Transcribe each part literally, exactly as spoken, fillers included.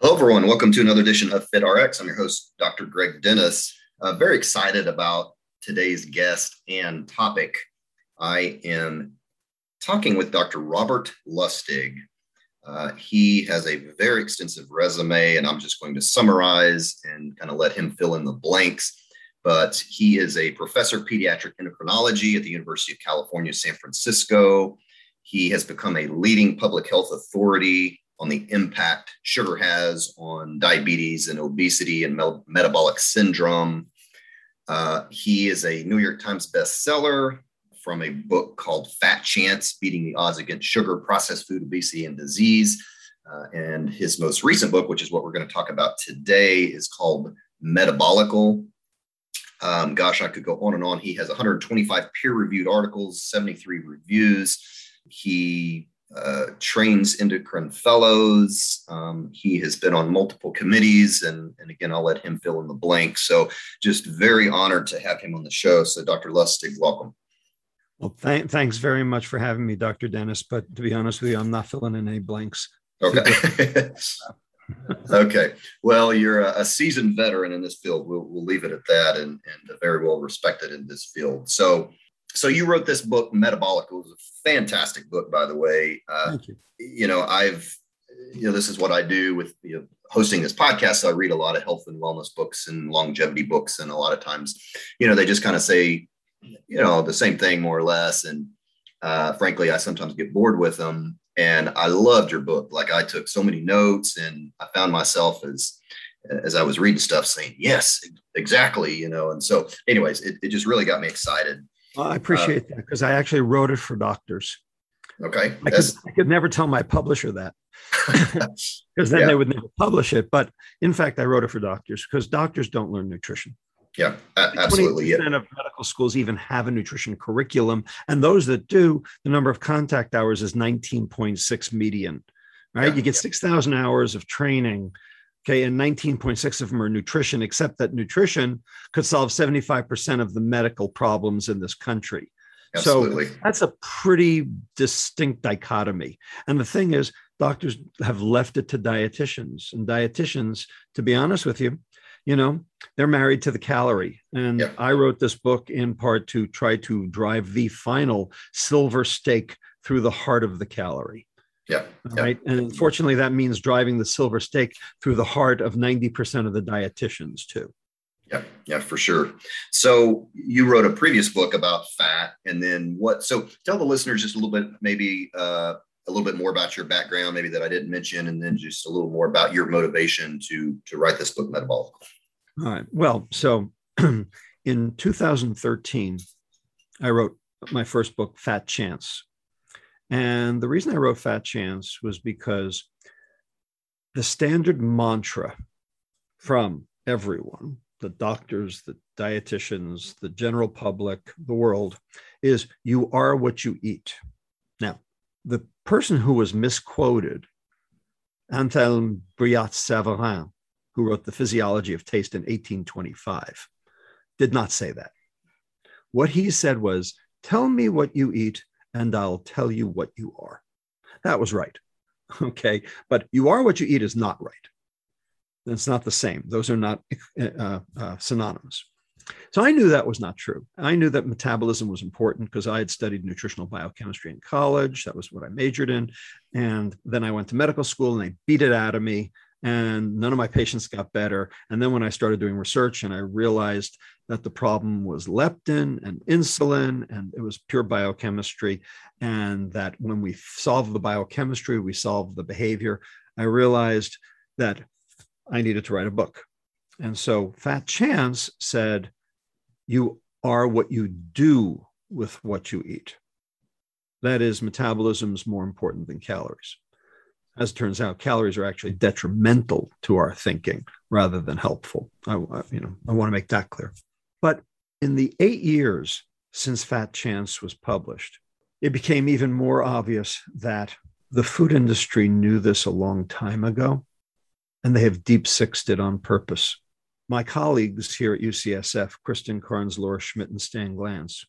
Hello, everyone. Welcome to another edition of FitRx. I'm your host, Doctor Greg Dennis. Uh, very excited about today's guest and topic. I am talking with Doctor Robert Lustig. Uh, he has a very extensive resume, and I'm just going to summarize and kind of let him fill in the blanks. But he is a professor of pediatric endocrinology at the University of California, San Francisco. He has become a leading public health authority on the impact sugar has on diabetes and obesity and mel- metabolic syndrome. Uh, he is a New York Times bestseller from a book called Fat Chance, Beating the Odds Against Sugar, Processed Food, Obesity, and Disease. Uh, and his most recent book, which is what we're going to talk about today, is called Metabolical. Um, gosh, I could go on and on. He has one hundred twenty-five peer-reviewed articles, seventy-three reviews. He Uh, trains endocrine fellows. Um, he has been on multiple committees, and, and again, I'll let him fill in the blank. So just very honored to have him on the show. So Doctor Lustig, welcome. Well, th- thanks very much for having me, Doctor Dennis. But to be honest with you, I'm not filling in any blanks. Okay. Okay. Well, you're a, a seasoned veteran in this field. We'll, we'll leave it at that, and, and very well respected in this field. So So you wrote this book, Metabolical. It was a fantastic book, by the way. Uh, Thank you. You know, I've, you know, this is what I do with you know, hosting this podcast. So I read a lot of health and wellness books and longevity books. And a lot of times, you know, they just kind of say, you know, the same thing more or less. And uh, frankly, I sometimes get bored with them. And I loved your book. Like I took so many notes, and I found myself as, as I was reading stuff saying, yes, exactly. You know, and so anyways, it, it just really got me excited. Well, I appreciate uh, that, because I actually wrote it for doctors. Okay. I could, I could never tell my publisher that, because then yeah. they would never publish it. But in fact, I wrote it for doctors, because doctors don't learn nutrition. Yeah, absolutely. twenty percent yeah. of medical schools even have a nutrition curriculum. And those that do, the number of contact hours is nineteen point six median, right? Yeah. You get six thousand hours of training. Okay, and nineteen point six of them are nutrition, except that nutrition could solve seventy-five percent of the medical problems in this country. Absolutely. So that's a pretty distinct dichotomy. And the thing is, doctors have left it to dietitians. And dietitians, to be honest with you, you know, they're married to the calorie. And yeah. I wrote this book in part to try to drive the final silver stake through the heart of the calorie. Yeah. yeah. Right. And unfortunately, that means driving the silver stake through the heart of ninety percent of the dietitians, too. Yeah. Yeah, for sure. So you wrote a previous book about fat, and then what? So tell the listeners just a little bit, maybe uh, a little bit more about your background, maybe that I didn't mention, and then just a little more about your motivation to to write this book, Metabolical. All right. Well, so in two thousand thirteen, I wrote my first book, Fat Chance. And the reason I wrote Fat Chance was because the standard mantra from everyone, the doctors, the dietitians, the general public, the world, is you are what you eat. Now, the person who was misquoted, Antoine Briat-Savarin, who wrote The Physiology of Taste in eighteen twenty-five, did not say that. What he said was, tell me what you eat, and I'll tell you what you are. That was right. Okay. But you are what you eat is not right. It's not the same. Those are not uh, uh, synonymous. So I knew that was not true. I knew that metabolism was important because I had studied nutritional biochemistry in college. That was what I majored in. And then I went to medical school, and they beat it out of me. And none of my patients got better. And then when I started doing research, and I realized that the problem was leptin and insulin, and it was pure biochemistry, and that when we solve the biochemistry, we solve the behavior, I realized that I needed to write a book. And so Fat Chance said, you are what you do with what you eat. That is, metabolism is more important than calories. As it turns out, calories are actually detrimental to our thinking rather than helpful. I, you know, I want to make that clear. But in the eight years since Fat Chance was published, it became even more obvious that the food industry knew this a long time ago, and they have deep-sixed it on purpose. My colleagues here at U C S F, Kristen Karnes, Laura Schmidt, and Stan Glantz,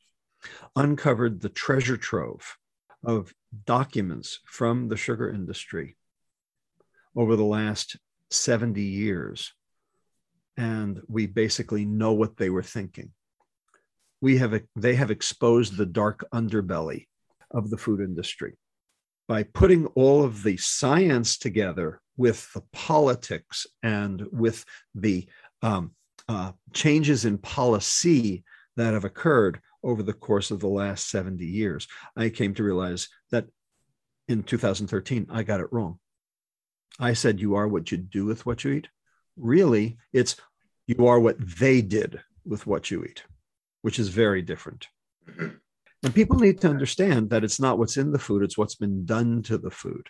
uncovered the treasure trove of documents from the sugar industry over the last seventy years, and we basically know what they were thinking. We have they have exposed the dark underbelly of the food industry by putting all of the science together with the politics and with the um, uh, changes in policy that have occurred over the course of the last seventy years. I came to realize that in two thousand thirteen, I got it wrong. I said, you are what you do with what you eat. Really, it's you are what they did with what you eat, which is very different. And people need to understand that it's not what's in the food, it's what's been done to the food,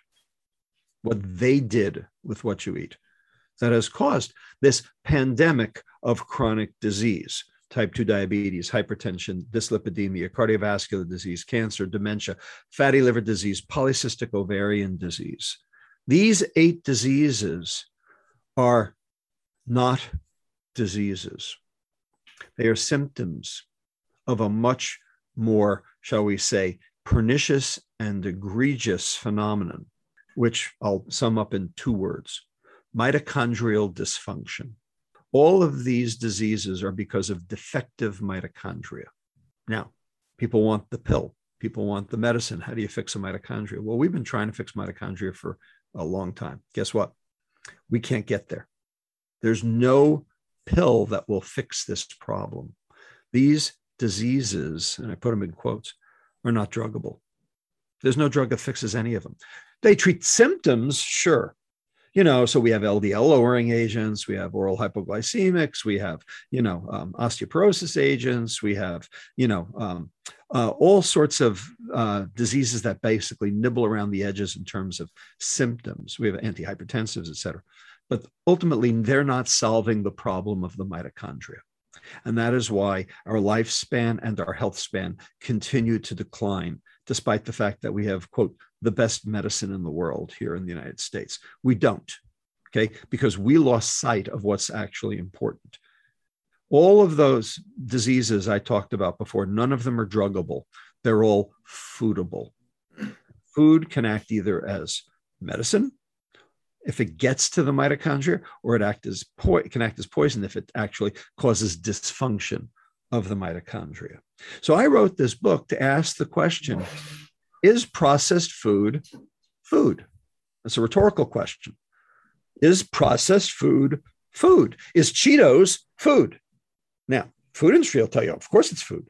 what they did with what you eat, that has caused this pandemic of chronic disease, type two diabetes, hypertension, dyslipidemia, cardiovascular disease, cancer, dementia, fatty liver disease, polycystic ovarian disease. These eight diseases are not diseases. They are symptoms of a much more, shall we say, pernicious and egregious phenomenon, which I'll sum up in two words: mitochondrial dysfunction. All of these diseases are because of defective mitochondria. Now, people want the pill. People want the medicine. How do you fix a mitochondria? Well, we've been trying to fix mitochondria for a long time. Guess what? We can't get there. There's no pill that will fix this problem. These diseases, and I put them in quotes, are not druggable. There's no drug that fixes any of them. They treat symptoms, sure. You know, so we have L D L lowering agents, we have oral hypoglycemics, we have, you know, um, osteoporosis agents, we have, you know, um, uh, all sorts of uh, diseases that basically nibble around the edges in terms of symptoms. We have antihypertensives, et cetera. But ultimately, they're not solving the problem of the mitochondria. And that is why our lifespan and our health span continue to decline, despite the fact that we have, quote, the best medicine in the world here in the United States. We don't, okay, because we lost sight of what's actually important. All of those diseases I talked about before, none of them are druggable. They're all foodable. Food can act either as medicine, if it gets to the mitochondria, or it, act as po- it can act as poison if it actually causes dysfunction of the mitochondria. So I wrote this book to ask the question, is processed food food? That's a rhetorical question. Is processed food food? Is Cheetos food? Now, food industry will tell you, of course it's food.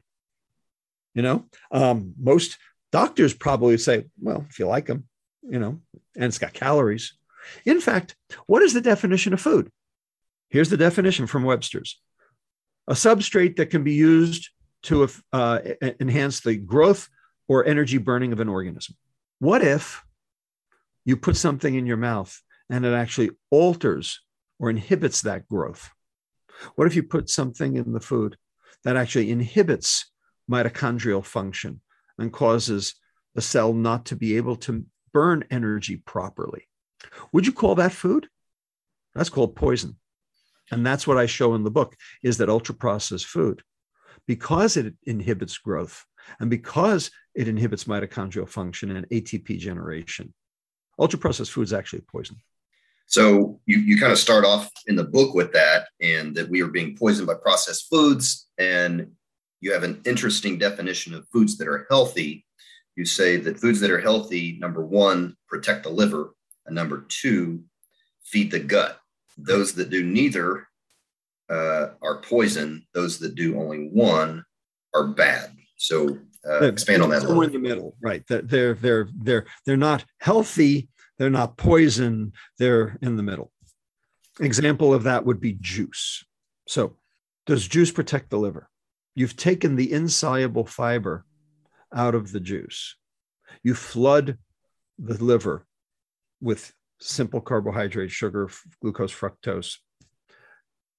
You know, um, most doctors probably say, well, if you like them, you know, and it's got calories. In fact, what is the definition of food? Here's the definition from Webster's. A substrate that can be used to uh, enhance the growth or energy burning of an organism. What if you put something in your mouth and it actually alters or inhibits that growth? What if you put something in the food that actually inhibits mitochondrial function and causes the cell not to be able to burn energy properly? Would you call that food? That's called poison. And that's what I show in the book, is that ultra-processed food, because it inhibits growth, and because it inhibits mitochondrial function and A T P generation, ultra-processed foods actually poison. So you, you kind of start off in the book with that, and that we are being poisoned by processed foods. And you have an interesting definition of foods that are healthy. You say that foods that are healthy, number one, protect the liver, and number two, feed the gut. Those that do neither uh, are poison. Those that do only one are bad. So uh, expand on that. Somewhere in the middle, right? They're they're they're they're not healthy. They're not poison. They're in the middle. Example of that would be juice. So, does juice protect the liver? You've taken the insoluble fiber out of the juice. You flood the liver with simple carbohydrate, sugar, glucose, fructose.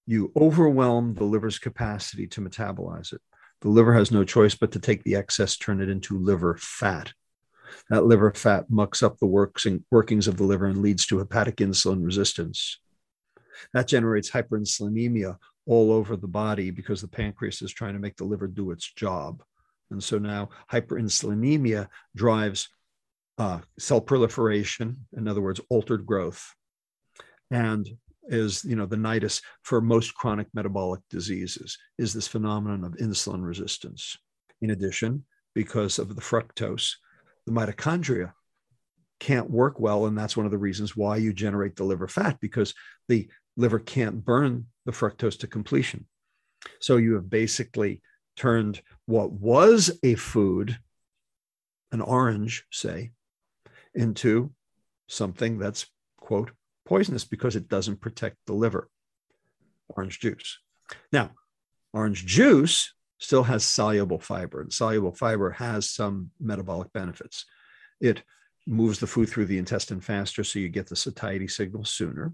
You overwhelm the liver's capacity to metabolize it. The liver has no choice but to take the excess, turn it into liver fat. That liver fat mucks up the works and workings of the liver and leads to hepatic insulin resistance. That generates hyperinsulinemia all over the body because the pancreas is trying to make the liver do its job. And so now hyperinsulinemia drives uh, cell proliferation, in other words, altered growth, and is, you know, the nidus for most chronic metabolic diseases, is this phenomenon of insulin resistance. In addition, because of the fructose, the mitochondria can't work well, and that's one of the reasons why you generate the liver fat, because the liver can't burn the fructose to completion. So you have basically turned what was a food, an orange, say, into something that's, quote, poisonous because it doesn't protect the liver. Orange juice. Now, orange juice still has soluble fiber, and soluble fiber has some metabolic benefits. It moves the food through the intestine faster, so you get the satiety signal sooner.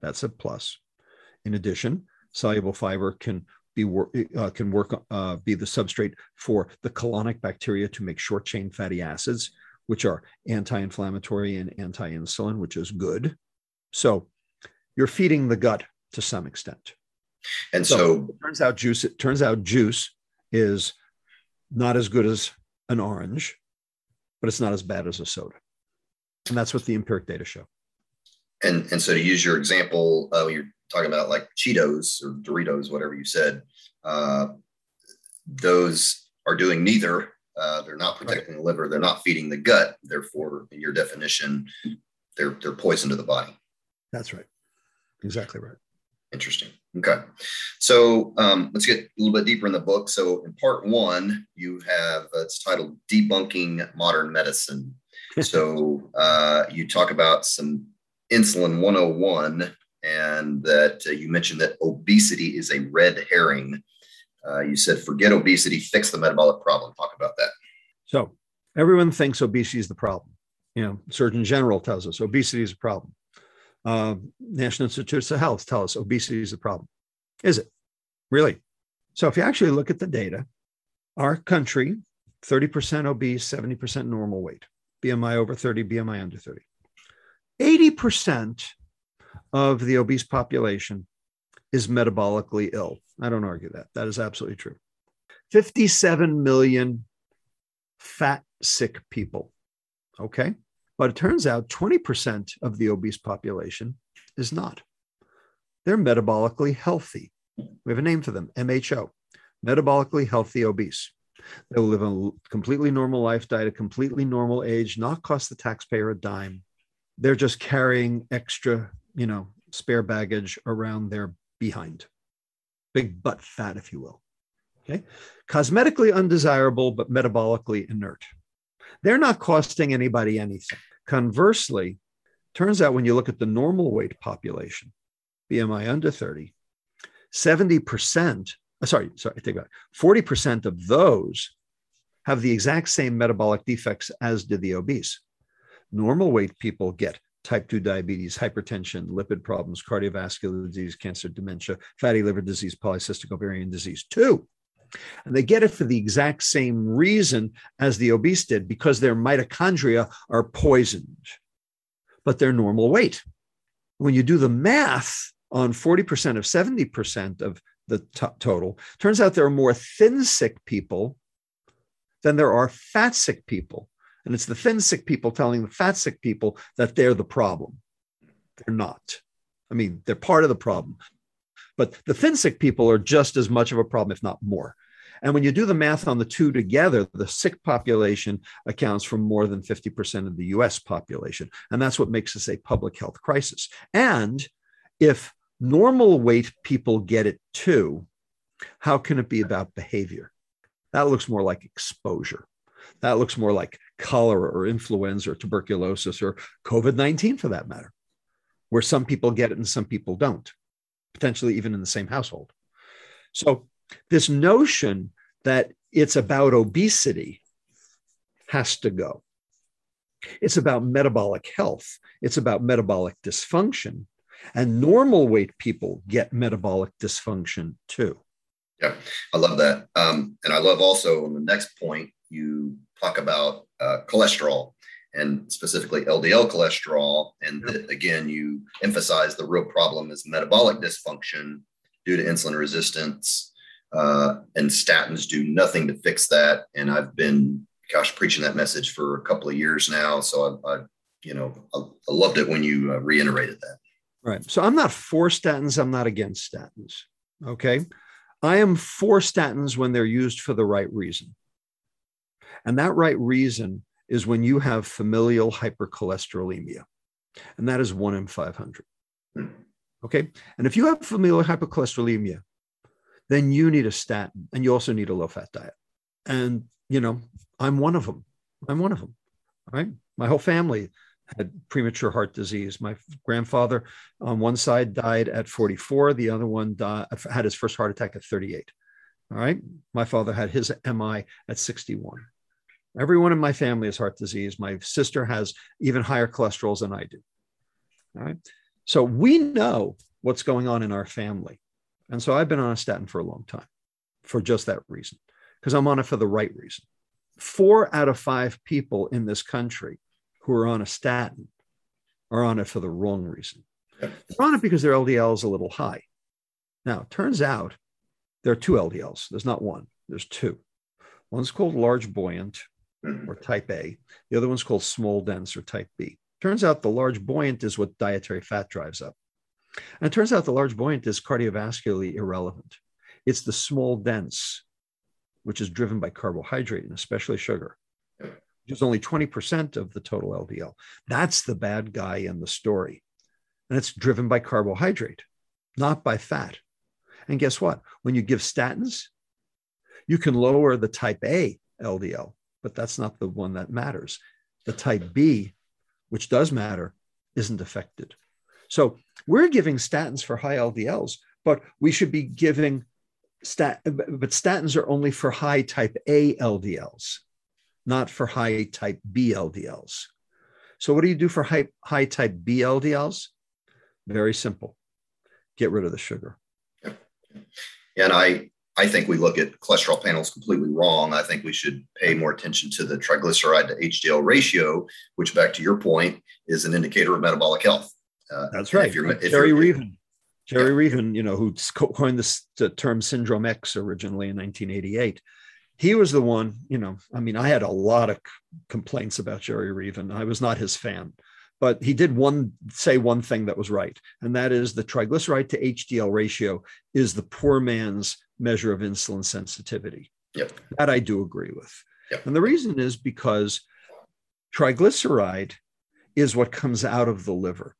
That's a plus. In addition, soluble fiber can be uh, can work uh, be the substrate for the colonic bacteria to make short-chain fatty acids, which are anti-inflammatory and anti-insulin, which is good. So you're feeding the gut to some extent. And so, so it turns out juice, it turns out juice is not as good as an orange, but it's not as bad as a soda. And that's what the empiric data show. And, and so to use your example, uh, you're talking about like Cheetos or Doritos, whatever you said, uh, those are doing neither. Uh, they're not protecting right. the liver. They're not feeding the gut. Therefore, in your definition, They're they're poison to the body. That's right. Exactly right. Interesting. Okay. So um, let's get a little bit deeper in the book. So in part one, you have, uh, it's titled Debunking Modern Medicine. So uh, you talk about some insulin one oh one, and that uh, you mentioned that obesity is a red herring. Uh, you said, forget obesity, fix the metabolic problem. Talk about that. So everyone thinks obesity is the problem. You know, Surgeon General tells us obesity is a problem. Uh, National Institutes of Health tell us obesity is a problem. Is it? Really? So if you actually look at the data, our country, thirty percent obese, seventy percent normal weight, B M I over thirty, B M I under thirty. eighty percent of the obese population is metabolically ill. I don't argue that. That is absolutely true. fifty-seven million fat, sick people. Okay. But it turns out twenty percent of the obese population is not. They're metabolically healthy. We have a name for them, M H O, metabolically healthy obese. They will live a completely normal life, die at a completely normal age, not cost the taxpayer a dime. They're just carrying extra, you know, spare baggage around their behind. Big butt fat, if you will. Okay. Cosmetically undesirable, but metabolically inert. They're not costing anybody anything. Conversely, turns out when you look at the normal weight population, B M I under thirty, seventy percent, sorry, sorry, take that, forty percent of those have the exact same metabolic defects as did the obese. Normal weight people get type two diabetes, hypertension, lipid problems, cardiovascular disease, cancer, dementia, fatty liver disease, polycystic ovarian disease too. And they get it for the exact same reason as the obese did, because their mitochondria are poisoned, but they're normal weight. When you do the math on forty percent of seventy percent of the t- total, turns out there are more thin sick people than there are fat sick people. And it's the thin sick people telling the fat sick people that they're the problem. They're not. I mean, they're part of the problem. But the thin sick people are just as much of a problem, if not more. And when you do the math on the two together, the sick population accounts for more than fifty percent of the U S population. And that's what makes this a public health crisis. And if normal weight people get it too, how can it be about behavior? That looks more like exposure. That looks more like cholera or influenza or tuberculosis or COVID nineteen for that matter, where some people get it and some people don't, potentially even in the same household. So this notion that it's about obesity has to go. It's about metabolic health. It's about metabolic dysfunction. And normal weight people get metabolic dysfunction too. Yeah, I love that. Um, and I love also on the next point, you talk about uh, cholesterol and specifically L D L cholesterol. And yeah. the, again, you emphasize the real problem is metabolic dysfunction due to insulin resistance, uh, and statins do nothing to fix that. And I've been, gosh, preaching that message for a couple of years now. So I, I you know, I, I loved it when you uh, reiterated that. Right. So I'm not for statins. I'm not against statins. Okay. I am for statins when they're used for the right reason. And that right reason is when you have familial hypercholesterolemia. And that is one in five hundred. Okay. And if you have familial hypercholesterolemia, then you need a statin and you also need a low-fat diet. And, you know, I'm one of them. I'm one of them. All right. My whole family had premature heart disease. My grandfather on one side died at forty-four. The other one died, had his first heart attack at thirty-eight. All right. My father had his M I at sixty-one. Everyone in my family has heart disease. My sister has even higher cholesterols than I do. All right. So we know what's going on in our family. And so I've been on a statin for a long time for just that reason, because I'm on it for the right reason. Four out of five people in this country who are on a statin are on it for the wrong reason. They're on it because their L D L is a little high. Now, it turns out there are two L D Ls. There's not one. There's two. One's called large buoyant or type A. The other one's called small dense or type B. Turns out the large buoyant is what dietary fat drives up. And it turns out the large buoyant is cardiovascularly irrelevant. It's the small dense, which is driven by carbohydrate and especially sugar, which is only twenty percent of the total L D L. That's the bad guy in the story. And it's driven by carbohydrate, not by fat. And guess what? When you give statins, you can lower the type A L D L, but that's not the one that matters. The type B, which does matter, isn't affected. So we're giving statins for high L D Ls, but we should be giving stat, but statins are only for high type A L D Ls, not for high type B L D Ls. So what do you do for high, high type B L D Ls? Very simple. Get rid of the sugar. Yeah. And I, I think we look at cholesterol panels completely wrong. I think we should pay more attention to the triglyceride to H D L ratio, which back to your point is an indicator of metabolic health. Uh, That's right. If you're, if Jerry Reaven, Jerry yeah. Reaven, you know, who coined this term Syndrome X originally in nineteen eighty-eight. He was the one, you know, I mean, I had a lot of complaints about Jerry Reaven. I was not his fan, but he did one say one thing that was right. And that is the triglyceride to H D L ratio is the poor man's measure of insulin sensitivity. Yep. That I do agree with. Yep. And the reason is because triglyceride is what comes out of the liver.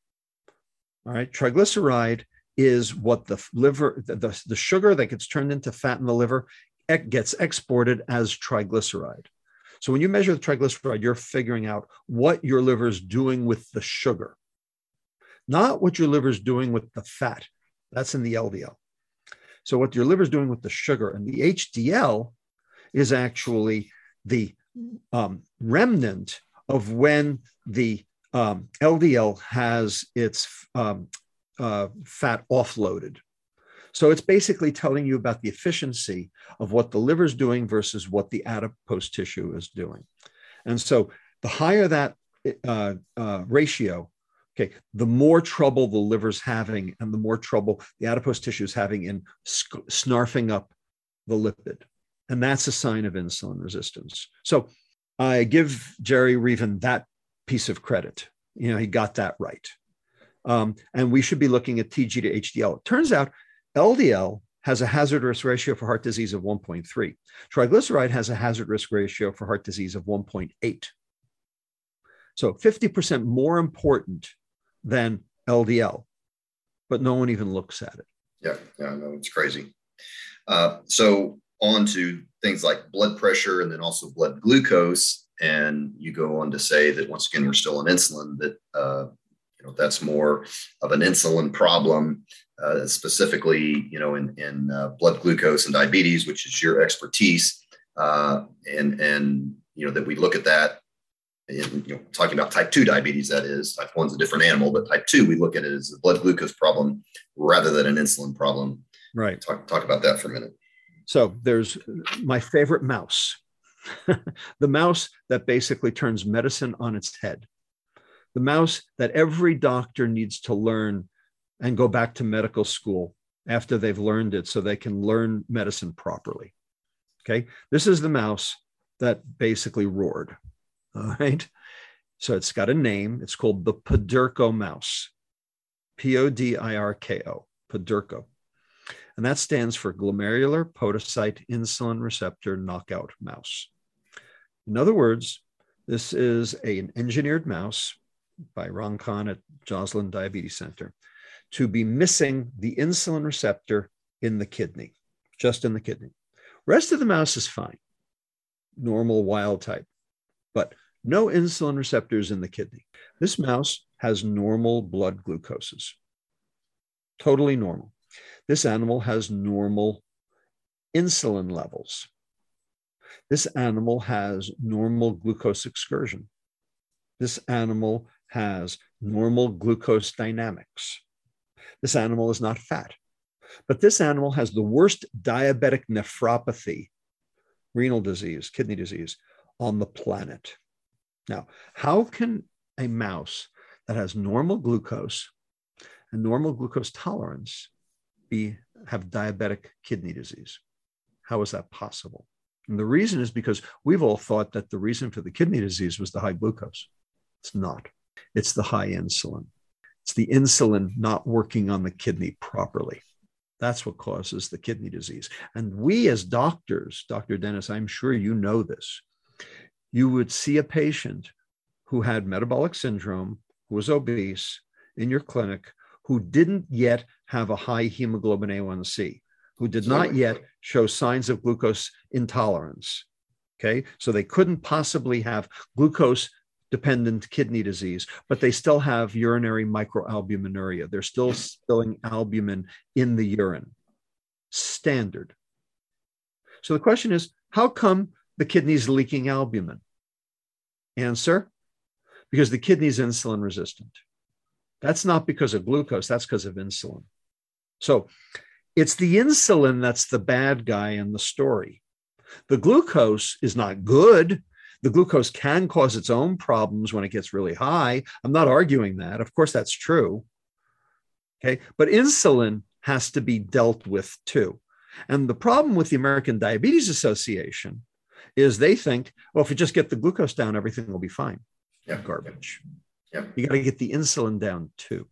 All right. Triglyceride is what the liver, the, the sugar that gets turned into fat in the liver gets exported as triglyceride. So when you measure the triglyceride, you're figuring out what your liver's doing with the sugar, not what your liver's doing with the fat. That's in the L D L. So what your liver's doing with the sugar, and the H D L is actually the um, remnant of when the um, L D L has its um, uh, fat offloaded. So it's basically telling you about the efficiency of what the liver's doing versus what the adipose tissue is doing. And so the higher that uh, uh, ratio, okay, the more trouble the liver's having and the more trouble the adipose tissue is having in sc- snarfing up the lipid. And that's a sign of insulin resistance. So I give Jerry Reaven that piece of credit. You know, he got that right. Um, and we should be looking at T G to H D L. It turns out L D L has a hazard risk ratio for heart disease of one point three. Triglyceride has a hazard risk ratio for heart disease of one point eight. So fifty percent more important than L D L, but no one even looks at it. Yeah, yeah, I know, it's crazy. Uh, so on to things like blood pressure and then also blood glucose. And you go on to say that once again, we're still on insulin, that uh, you know, that's more of an insulin problem. Uh, specifically, you know, in, in uh, blood glucose and diabetes, which is your expertise, uh, and, and, you know, that we look at that in, you know, talking about type two diabetes, that is, type one is a different animal, but type two, we look at it as a blood glucose problem rather than an insulin problem. Right. Talk, talk about that for a minute. So there's my favorite mouse, the mouse that basically turns medicine on its head, the mouse that every doctor needs to learn and go back to medical school after they've learned it so they can learn medicine properly. Okay. This is the mouse that basically roared. All right. So it's got a name. It's called the Podirko mouse, P O D I R K O, Podirko. And that stands for glomerular podocyte insulin receptor knockout mouse. In other words, this is a, an engineered mouse by Ron Kahn at Joslin Diabetes Center to be missing the insulin receptor in the kidney, just in the kidney. Rest of the mouse is fine, normal wild type, but no insulin receptors in the kidney. This mouse has normal blood glucoses, totally normal. This animal has normal insulin levels. This animal has normal glucose excursion. This animal has normal glucose dynamics. This animal is not fat, but this animal has the worst diabetic nephropathy, renal disease, kidney disease on the planet. Now, how can a mouse that has normal glucose and normal glucose tolerance be have diabetic kidney disease? How is that possible? And the reason is because we've all thought that the reason for the kidney disease was the high glucose. It's not. It's the high insulin. It's the insulin not working on the kidney properly. That's what causes the kidney disease. And we as doctors, Doctor Dennis, I'm sure you know this, you would see a patient who had metabolic syndrome, who was obese in your clinic, who didn't yet have a high hemoglobin A one C, who did not yet show signs of glucose intolerance, okay? So they couldn't possibly have glucose-dependent kidney disease, but they still have urinary microalbuminuria. They're still spilling albumin in the urine, standard. So the question is, how come the kidney's leaking albumin? Answer, because the kidney's insulin resistant. That's not because of glucose, that's because of insulin. So it's the insulin that's the bad guy in the story. The glucose is not good. The glucose can cause its own problems when it gets really high. I'm not arguing that. Of course, that's true. Okay, but insulin has to be dealt with too. And the problem with the American Diabetes Association is they think, well, if we just get the glucose down, everything will be fine. Yeah. Garbage. Yeah. You got to get the insulin down too.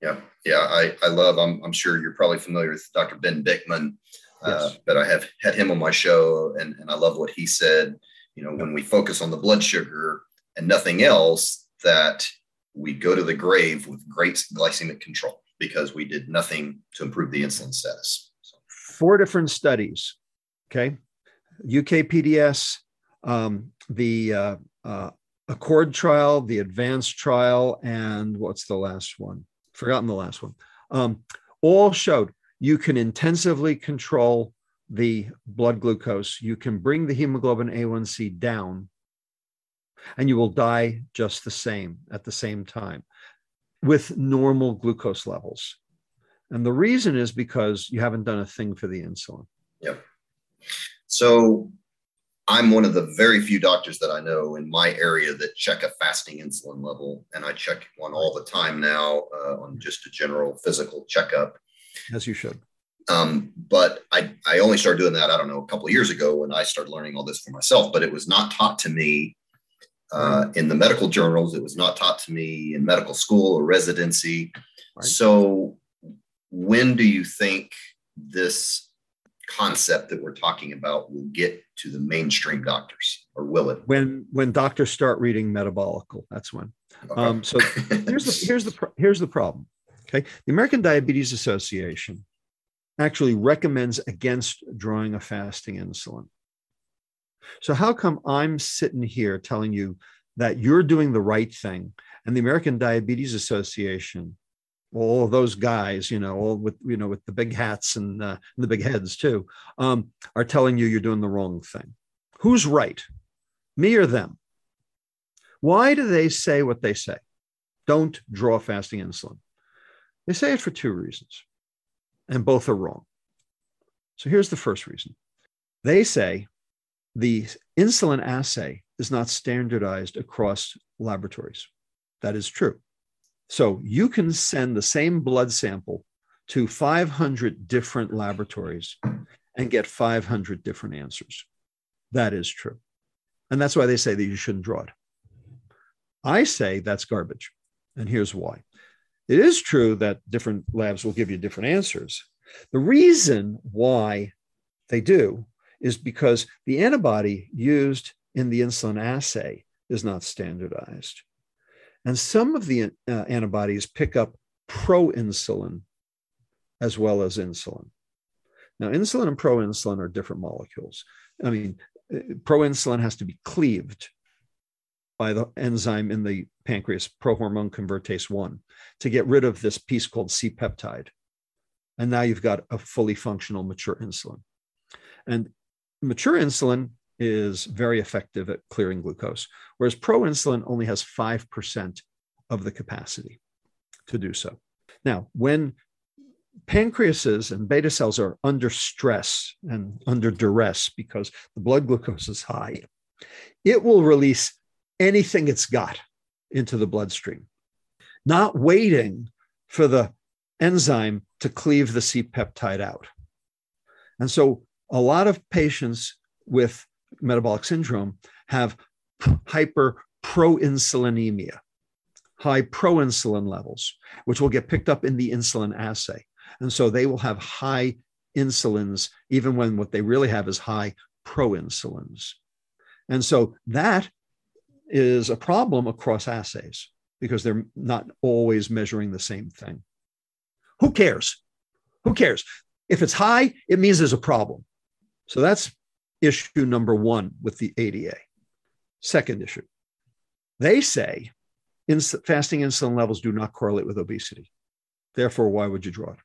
Yeah. Yeah. I, I love, I'm, I'm sure you're probably familiar with Doctor Ben Bickman, uh, yes. But I have had him on my show and, and I love what he said, you know, yeah. When we focus on the blood sugar and nothing else, that we go to the grave with great glycemic control because we did nothing to improve the insulin status. So. Four different studies. Okay. U K P D S, um, the, uh, uh, ACCORD trial, the ADVANCE trial, and what's the last one? Forgotten the last one. Um, all showed you can intensively control the blood glucose. You can bring the hemoglobin A one C down, and you will die just the same at the same time with normal glucose levels. And the reason is because you haven't done a thing for the insulin. Yep. So I'm one of the very few doctors that I know in my area that check a fasting insulin level, and I check one all the time now uh, on just a general physical checkup. As you should. Um, but I, I only started doing that, I don't know, a couple of years ago when I started learning all this for myself, but it was not taught to me uh, right. in the medical journals. It was not taught to me in medical school or residency. Right. So when do you think this concept that we're talking about will get to the mainstream doctors, or will it? When when doctors start reading Metabolical, that's when. Okay. Um, so here's the here's the here's the problem. Okay, the American Diabetes Association actually recommends against drawing a fasting insulin. So how come I'm sitting here telling you that you're doing the right thing, and the American Diabetes Association? All those guys, you know, all with, you know, with the big hats and, uh, and the big heads too, um, are telling you you're doing the wrong thing. Who's right? Me or them? Why do they say what they say? Don't draw fasting insulin. They say it for two reasons, and both are wrong. So here's the first reason. They say the insulin assay is not standardized across laboratories. That is true. So you can send the same blood sample to five hundred different laboratories and get five hundred different answers. That is true. And that's why they say that you shouldn't draw it. I say that's garbage. And here's why. It is true that different labs will give you different answers. The reason why they do is because the antibody used in the insulin assay is not standardized. And some of the uh, antibodies pick up proinsulin as well as insulin. Now, insulin and proinsulin are different molecules. I mean, proinsulin has to be cleaved by the enzyme in the pancreas, prohormone convertase one, to get rid of this piece called C-peptide. And now you've got a fully functional mature insulin. And mature insulin is very effective at clearing glucose, whereas proinsulin only has five percent of the capacity to do so. Now, when pancreases and beta cells are under stress and under duress because the blood glucose is high, it will release anything it's got into the bloodstream, not waiting for the enzyme to cleave the C-peptide out. And so a lot of patients with metabolic syndrome have hyperproinsulinemia, high proinsulin levels, which will get picked up in the insulin assay. And so they will have high insulins, even when what they really have is high proinsulins. And so that is a problem across assays because they're not always measuring the same thing. Who cares? Who cares? If it's high, it means there's a problem. So that's issue number one with the A D A. Second issue, they say ins- fasting insulin levels do not correlate with obesity. Therefore, why would you draw it?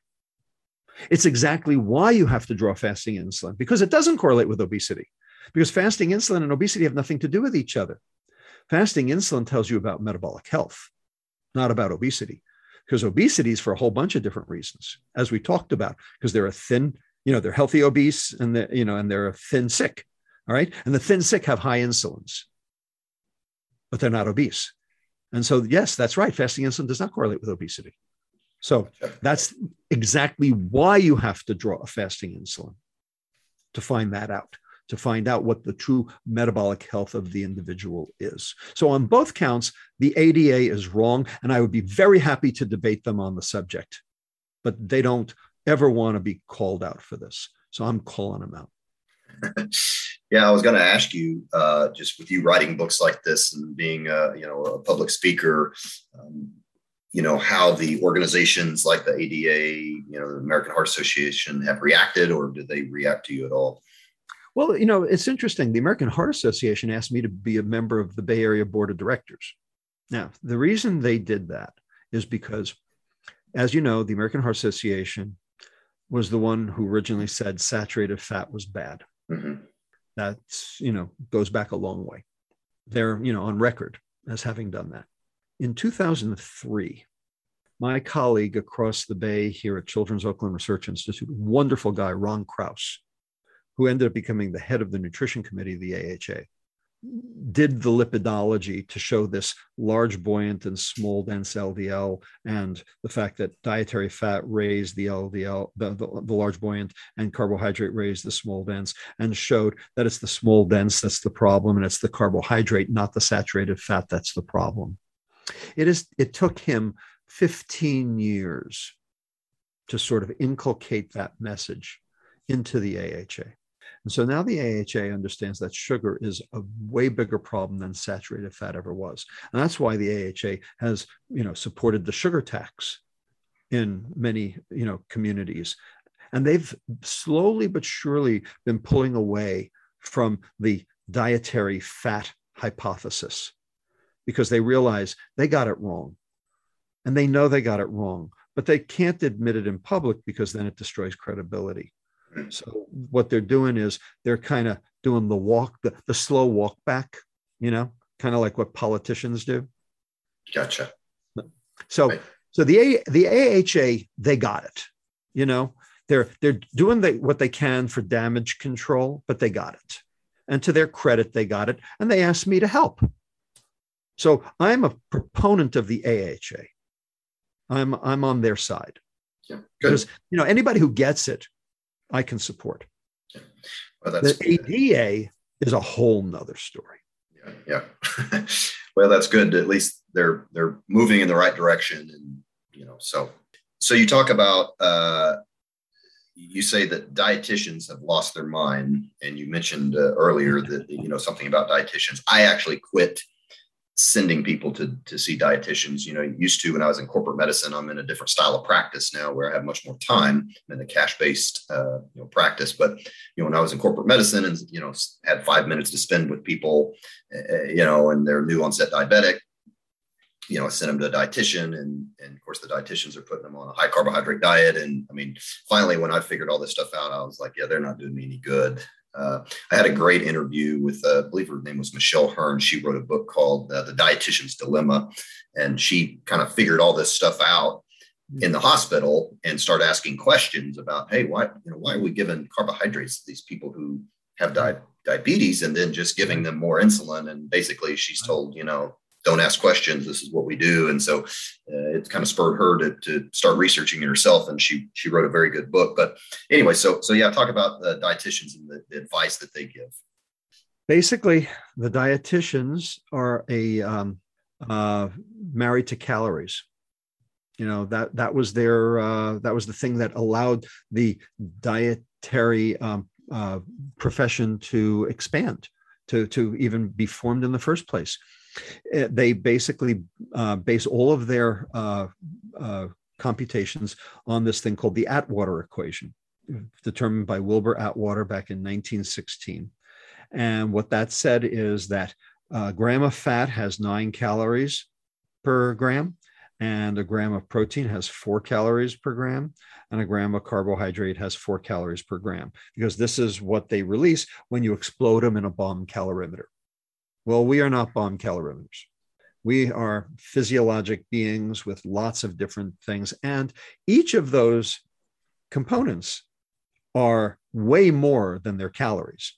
It's exactly why you have to draw fasting insulin, because it doesn't correlate with obesity, because fasting insulin and obesity have nothing to do with each other. Fasting insulin tells you about metabolic health, not about obesity, because obesity is for a whole bunch of different reasons, as we talked about, because they're a thin, you know, they're healthy obese and they're, you know, and they're thin sick. All right. And the thin sick have high insulins, but they're not obese. And so, yes, that's right. Fasting insulin does not correlate with obesity. So that's exactly why you have to draw a fasting insulin, to find that out, to find out what the true metabolic health of the individual is. So on both counts, the A D A is wrong, and I would be very happy to debate them on the subject, but they don't ever want to be called out for this. So I'm calling them out. Yeah, I was going to ask you, uh, just with you writing books like this and being a, you know, a public speaker, um, you know, how the organizations like the A D A, you know, the American Heart Association have reacted, or did they react to you at all? Well, you know, it's interesting. The American Heart Association asked me to be a member of the Bay Area Board of Directors. Now, the reason they did that is because, as you know, the American Heart Association was the one who originally said saturated fat was bad. Mm-hmm. That's, you know, goes back a long way. They're, you know, on record as having done that. In two thousand three, my colleague across the bay here at Children's Oakland Research Institute, wonderful guy, Ron Krause, who ended up becoming the head of the nutrition committee of the A H A, did the lipidology to show this large buoyant and small dense L D L, and the fact that dietary fat raised the L D L, the, the, the large buoyant, and carbohydrate raised the small dense, and showed that it's the small dense that's the problem, and it's the carbohydrate, not the saturated fat, that's the problem. It is. It took him fifteen years to sort of inculcate that message into the A H A. And so now the A H A understands that sugar is a way bigger problem than saturated fat ever was. And that's why the A H A has, you know, supported the sugar tax in many, you know, communities. And they've slowly but surely been pulling away from the dietary fat hypothesis because they realize they got it wrong. And they know they got it wrong, but they can't admit it in public because then it destroys credibility. So what they're doing is they're kind of doing the walk, the, the slow walk back, you know, kind of like what politicians do. Gotcha. So, right. so the the A H A, they got it. You know, they're they're doing the, what they can for damage control, but they got it. And to their credit, they got it, and they asked me to help. So I'm a proponent of the A H A. I'm I'm on their side. Yeah, good. Because you know anybody who gets it, I can support. Yeah. Well, that's the A D A is a whole nother story. Yeah, yeah. Well, that's good. At least they're they're moving in the right direction, and you know. So, so you talk about uh, you say that dietitians have lost their mind, and you mentioned uh, earlier that you know something about dietitians. I actually quit sending people to to see dietitians. You know, used to when I was in corporate medicine. I'm in a different style of practice now, where I have much more time than a cash based uh, you know practice. But you know, when I was in corporate medicine, and you know, had five minutes to spend with people, uh, you know, and they're new onset diabetic. You know, I sent them to a dietitian, and and of course the dietitians are putting them on a high carbohydrate diet. And I mean, finally, when I figured all this stuff out, I was like, yeah, they're not doing me any good. Uh, I had a great interview with, uh, I believe her name was Michelle Hearn. She wrote a book called uh, The Dietician's Dilemma, and she kind of figured all this stuff out in the hospital and started asking questions about, hey, why, you know, why are we giving carbohydrates to these people who have di- diabetes and then just giving them more insulin? And basically she's told, you know, don't ask questions. This is what we do. And so uh, it kind of spurred her to, to start researching it herself. And she, she wrote a very good book, but anyway, so, so yeah, talk about the dietitians and the, the advice that they give. Basically the dietitians are a, um, uh, married to calories, you know, that, that was their, uh, that was the thing that allowed the dietary, um, uh, profession to expand, to, to even be formed in the first place. They basically uh, base all of their uh, uh, computations on this thing called the Atwater equation, determined by Wilbur Atwater back in nineteen sixteen. And what that said is that a gram of fat has nine calories per gram, and a gram of protein has four calories per gram, and a gram of carbohydrate has four calories per gram, because this is what they release when you explode them in a bomb calorimeter. Well, we are not bomb calorimeters. We are physiologic beings with lots of different things. And each of those components are way more than their calories.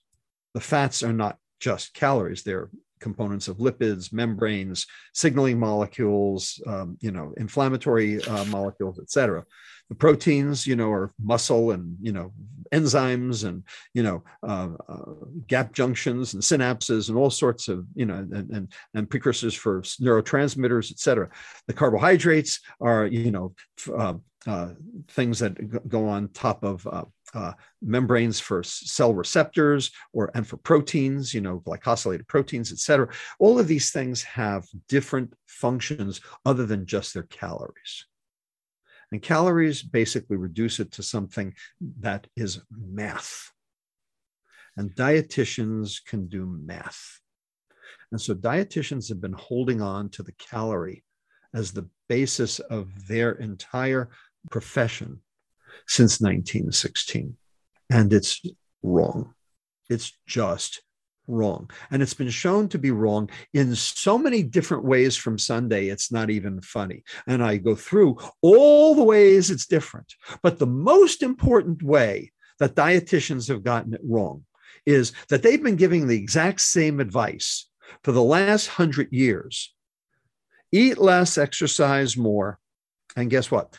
The fats are not just calories. They're components of lipids, membranes, signaling molecules, um, you know, inflammatory uh, molecules, et cetera. The proteins, you know, are muscle and, you know, enzymes and, you know, uh, uh, gap junctions and synapses and all sorts of, you know, and, and, and precursors for neurotransmitters, et cetera. The carbohydrates are, you know, uh, uh, things that go on top of uh, uh, membranes for cell receptors or, and for proteins, you know, glycosylated proteins, et cetera. All of these things have different functions other than just their calories. And calories basically reduce it to something that is math. And dietitians can do math. And so dietitians have been holding on to the calorie as the basis of their entire profession since nineteen sixteen. And it's wrong. It's just wrong. And it's been shown to be wrong in so many different ways from Sunday, it's not even funny. And I go through all the ways it's different. But the most important way that dietitians have gotten it wrong is that they've been giving the exact same advice for the last hundred years. Eat less, exercise more. And guess what?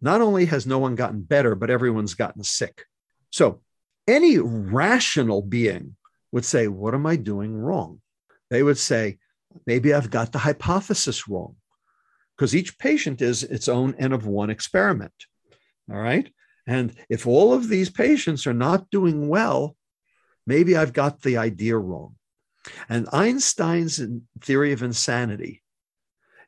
Not only has no one gotten better, but everyone's gotten sick. So any rational being would say, what am I doing wrong? They would say, maybe I've got the hypothesis wrong, because each patient is its own N of one experiment. All right. And if all of these patients are not doing well, maybe I've got the idea wrong. And Einstein's theory of insanity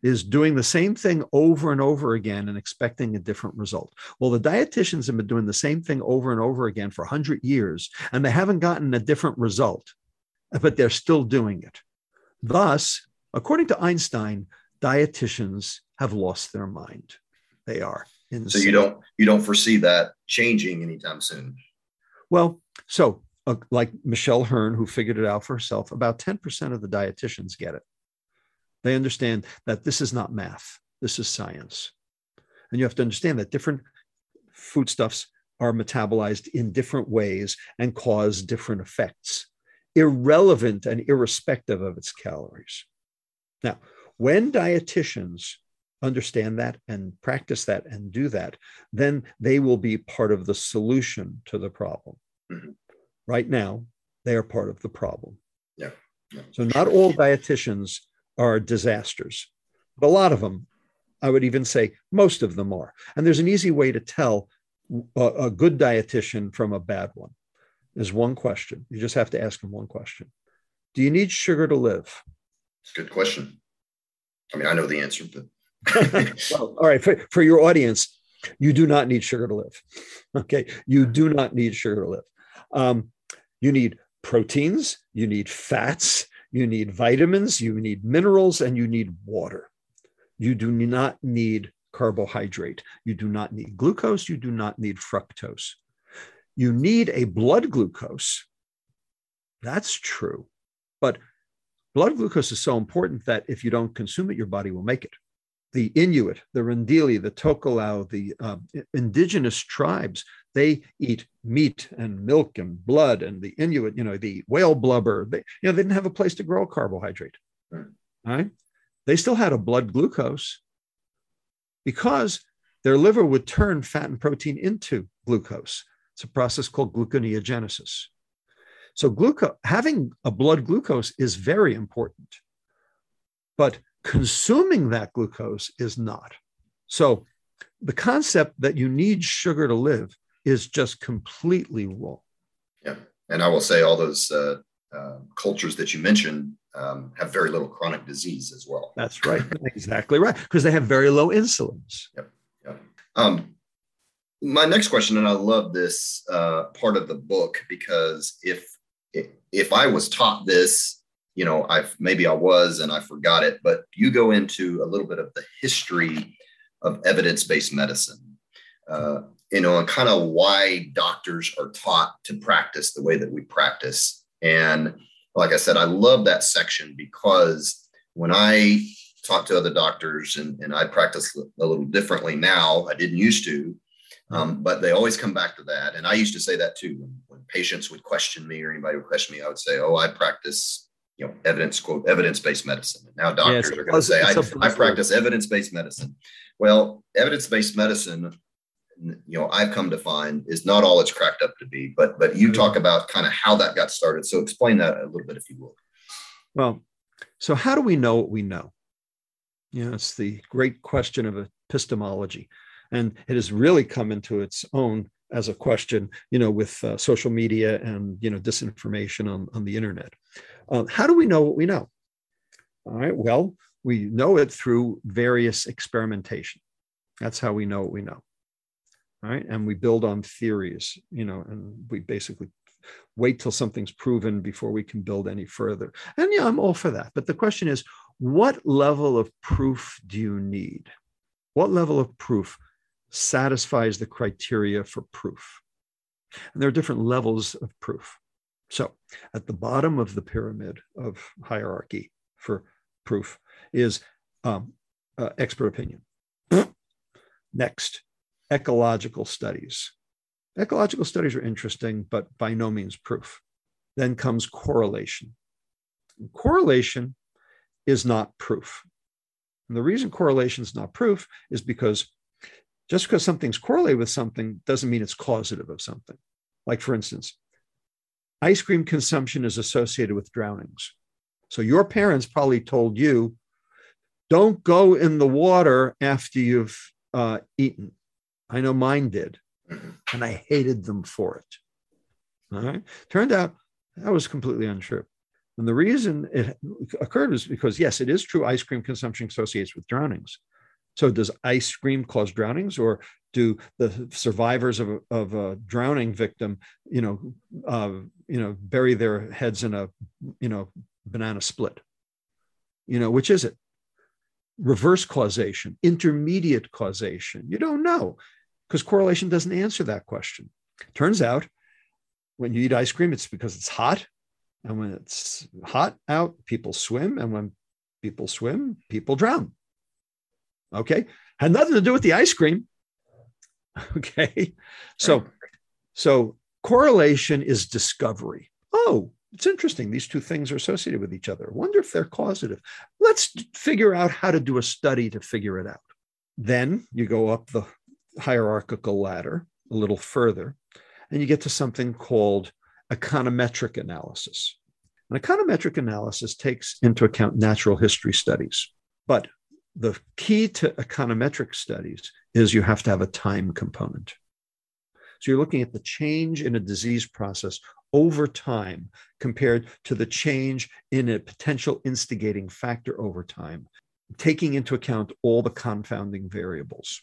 is doing the same thing over and over again and expecting a different result. Well, the dietitians have been doing the same thing over and over again for one hundred years, and they haven't gotten a different result, but they're still doing it. Thus, according to Einstein, dietitians have lost their mind. They are insane. So you don't you don't foresee that changing anytime soon? Well, so uh, like Michelle Hearn, who figured it out for herself, about ten percent of the dietitians get it. They understand that this is not math. This is science. And you have to understand that different foodstuffs are metabolized in different ways and cause different effects, irrelevant and irrespective of its calories. Now, when dietitians understand that and practice that and do that, then they will be part of the solution to the problem. Right now, they are part of the problem. Yeah. Yeah. So not all dietitians are disasters, but a lot of them, I would even say most of them are. And there's an easy way to tell a, a good dietitian from a bad one. There's one question. You just have to ask them one question. Do you need sugar to live? It's a good question. I mean, I know the answer, but... Well, all right. For, for your audience, you do not need sugar to live. Okay. You do not need sugar to live. Um, you need proteins, you need fats, you need vitamins, you need minerals, and you need water. You do not need carbohydrate. You do not need glucose. You do not need fructose. You need a blood glucose. That's true. But blood glucose is so important that if you don't consume it, your body will make it. The Inuit, the Rendili, the Tokelau, the um, indigenous tribes, they eat meat and milk and blood. And the Inuit, you know, the whale blubber, they, you know, they didn't have a place to grow carbohydrate. All right. They still had a blood glucose because their liver would turn fat and protein into glucose. It's a process called gluconeogenesis. So glucose, having a blood glucose is very important, but consuming that glucose is not. So the concept that you need sugar to live is just completely wrong. Yeah. And I will say all those uh, uh, cultures that you mentioned um, have very little chronic disease as well. That's right. Exactly right. Because they have very low insulins. Yep. Yep. Um, my next question, and I love this uh, part of the book, because if if I was taught this, you know, I've maybe I was and I forgot it, but you go into a little bit of the history of evidence-based medicine, uh, you know, and kind of why doctors are taught to practice the way that we practice. And like I said, I love that section because when I talk to other doctors and, and I practice a little differently now, I didn't used to, um, but they always come back to that. And I used to say that too. When, when patients would question me or anybody would question me, I would say, oh, I practice you know, evidence, quote, evidence-based medicine. And now doctors yeah, are going to say, I, I practice evidence-based medicine. Well, evidence-based medicine, you know, I've come to find is not all it's cracked up to be, but, but you talk about kind of how that got started. So explain that a little bit, if you will. Well, so how do we know what we know? You know, it's the great question of epistemology. And it has really come into its own as a question, you know, with uh, social media and, you know, disinformation on, on the internet. Uh, how do we know what we know? All right, well, we know it through various experimentation. That's how we know what we know. All right, and we build on theories, you know, and we basically wait till something's proven before we can build any further. And yeah, I'm all for that. But the question is, what level of proof do you need? What level of proof satisfies the criteria for proof? And there are different levels of proof. So at the bottom of the pyramid of hierarchy for proof is um, uh, expert opinion. Next, ecological studies. Ecological studies are interesting, but by no means proof. Then comes correlation. And correlation is not proof. And the reason correlation is not proof is because just because something's correlated with something doesn't mean it's causative of something. Like, for instance, ice cream consumption is associated with drownings. So your parents probably told you, don't go in the water after you've uh, eaten. I know mine did, and I hated them for it. All right. Turned out that was completely untrue. And the reason it occurred was because, yes, it is true ice cream consumption associates with drownings. So does ice cream cause drownings, or do the survivors of, of a drowning victim, you know, uh, you know, bury their heads in a, you know, banana split? You know, which is it? Reverse causation, intermediate causation. You don't know, because correlation doesn't answer that question. Turns out when you eat ice cream, it's because it's hot. And when it's hot out, people swim. And when people swim, people drown. Okay. Had nothing to do with the ice cream. Okay. So, so correlation is discovery. Oh, it's interesting. These two things are associated with each other. I wonder if they're causative. Let's figure out how to do a study to figure it out. Then you go up the hierarchical ladder a little further, and you get to something called econometric analysis. An econometric analysis takes into account natural history studies, but the key to econometric studies is you have to have a time component. So you're looking at the change in a disease process over time compared to the change in a potential instigating factor over time, taking into account all the confounding variables.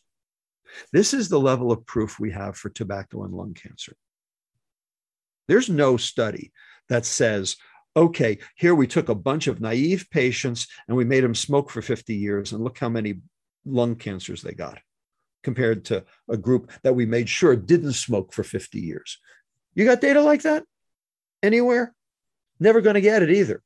This is the level of proof we have for tobacco and lung cancer. There's no study that says, okay, here we took a bunch of naive patients and we made them smoke for fifty years and look how many lung cancers they got compared to a group that we made sure didn't smoke for fifty years. You got data like that anywhere? Never going to get it either.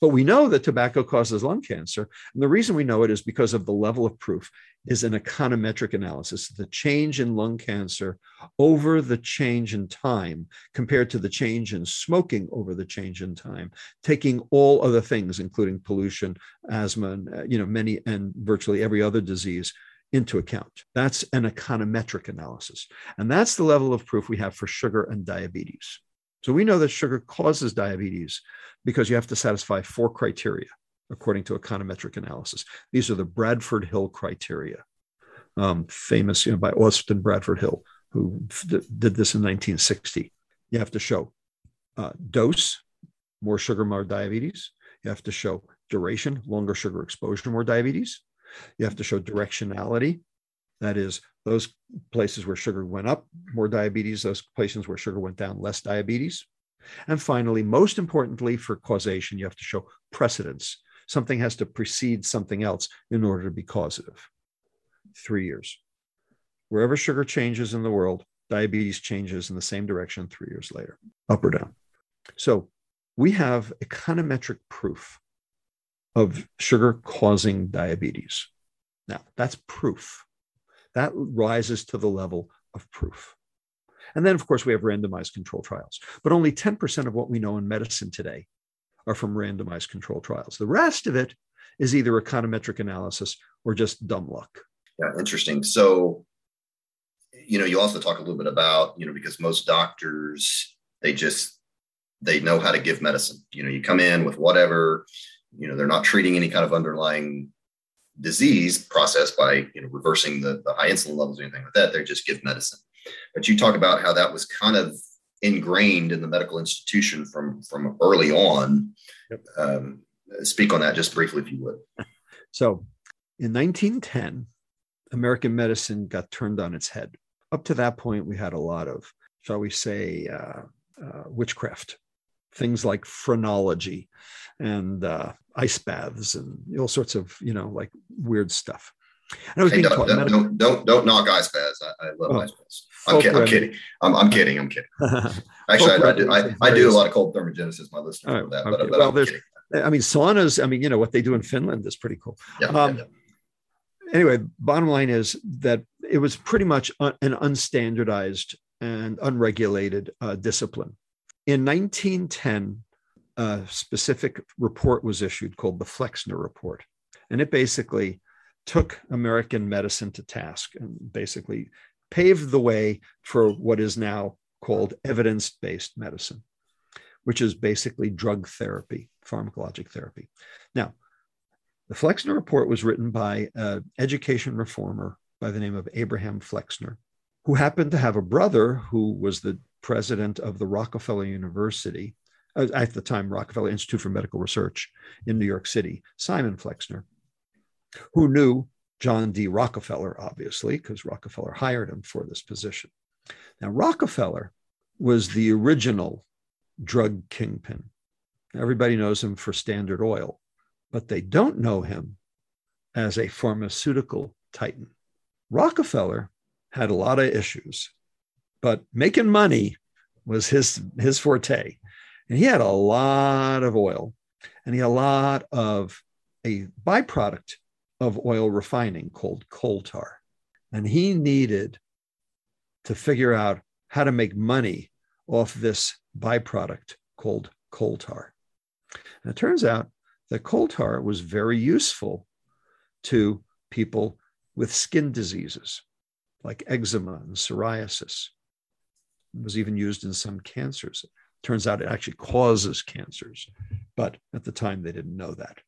But we know that tobacco causes lung cancer. And the reason we know it is because of the level of proof is an econometric analysis, the change in lung cancer over the change in time compared to the change in smoking over the change in time, taking all other things, including pollution, asthma, and, you know, many and virtually every other disease into account. That's an econometric analysis. And that's the level of proof we have for sugar and diabetes. So we know that sugar causes diabetes because you have to satisfy four criteria, according to econometric analysis. These are the Bradford Hill criteria, um, famous you know, by Austin Bradford Hill, who f- did this in nineteen sixty. You have to show uh, dose, more sugar, more diabetes. You have to show duration, longer sugar exposure, more diabetes. You have to show directionality. That is, those places where sugar went up, more diabetes, those places where sugar went down, less diabetes. And finally, most importantly, for causation, you have to show precedence. Something has to precede something else in order to be causative. Three years. Wherever sugar changes in the world, diabetes changes in the same direction three years later, up or down. So we have econometric proof of sugar causing diabetes. Now, that's proof. That rises to the level of proof. And then, of course, we have randomized control trials. But only ten percent of what we know in medicine today are from randomized control trials. The rest of it is either econometric analysis or just dumb luck. Yeah, interesting. So, you know, you also talk a little bit about, you know, because most doctors, they just, they know how to give medicine. You know, you come in with whatever, you know, they're not treating any kind of underlying disease process by, you know, reversing the, the high insulin levels or anything like that. They just give medicine. But you talk about how that was kind of ingrained in the medical institution from, from early on. Yep. Um, speak on that just briefly, if you would. So in nineteen ten, American medicine got turned on its head. Up to that point, we had a lot of, shall we say, uh, uh, witchcraft. Things like phrenology and uh, ice baths and all sorts of, you know, like weird stuff. And I was hey, being don't, don't, don't, don't, don't knock ice baths. I, I love oh, ice baths. I'm, ki- I'm kidding. I'm, I'm kidding. I'm kidding. Actually, I, I, do, I, I do a lot of cold thermogenesis. My listeners right, know that. Okay. But, but well, there's, I mean, saunas, I mean, you know, what they do in Finland is pretty cool. Yeah, um, yeah, yeah. Anyway, bottom line is that it was pretty much un- an unstandardized and unregulated uh, discipline. In nineteen ten, a specific report was issued called the Flexner Report, and it basically took American medicine to task and basically paved the way for what is now called evidence-based medicine, which is basically drug therapy, pharmacologic therapy. Now, the Flexner Report was written by an education reformer by the name of Abraham Flexner, who happened to have a brother who was the president of the Rockefeller University, at the time, Rockefeller Institute for Medical Research in New York City, Simon Flexner, who knew John D. Rockefeller, obviously, because Rockefeller hired him for this position. Now, Rockefeller was the original drug kingpin. Everybody knows him for Standard Oil, but they don't know him as a pharmaceutical titan. Rockefeller had a lot of issues, but making money was his, his forte. And he had a lot of oil, and he had a lot of a byproduct of oil refining called coal tar. And he needed to figure out how to make money off this byproduct called coal tar. And it turns out that coal tar was very useful to people with skin diseases like eczema and psoriasis. It was even used in some cancers. It turns out it actually causes cancers, but at the time they didn't know that.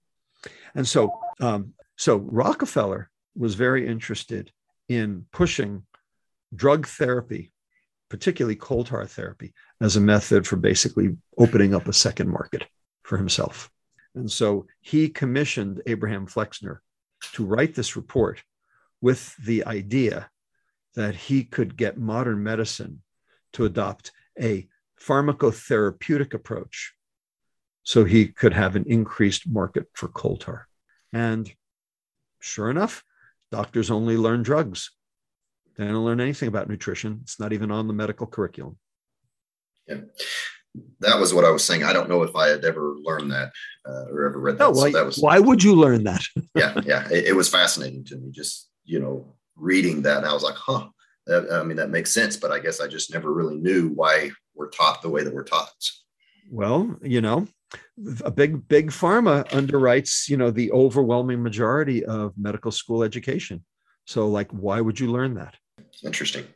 And so, um, so Rockefeller was very interested in pushing drug therapy, particularly coal tar therapy, as a method for basically opening up a second market for himself. And so he commissioned Abraham Flexner to write this report with the idea that he could get modern medicine to adopt a pharmacotherapeutic approach so he could have an increased market for coal tar. And sure enough, doctors only learn drugs. They don't learn anything about nutrition. It's not even on the medical curriculum. Yeah. That was what I was saying. I don't know if I had ever learned that uh, or ever read that. No, why, so that was, why would you learn that? yeah, yeah. It, it was fascinating to me, just, you know, reading that. And I was like, huh, that, I mean, that makes sense. But I guess I just never really knew why we're taught the way that we're taught. Well, you know, a big, big pharma underwrites, you know, the overwhelming majority of medical school education. So like, why would you learn that? Interesting.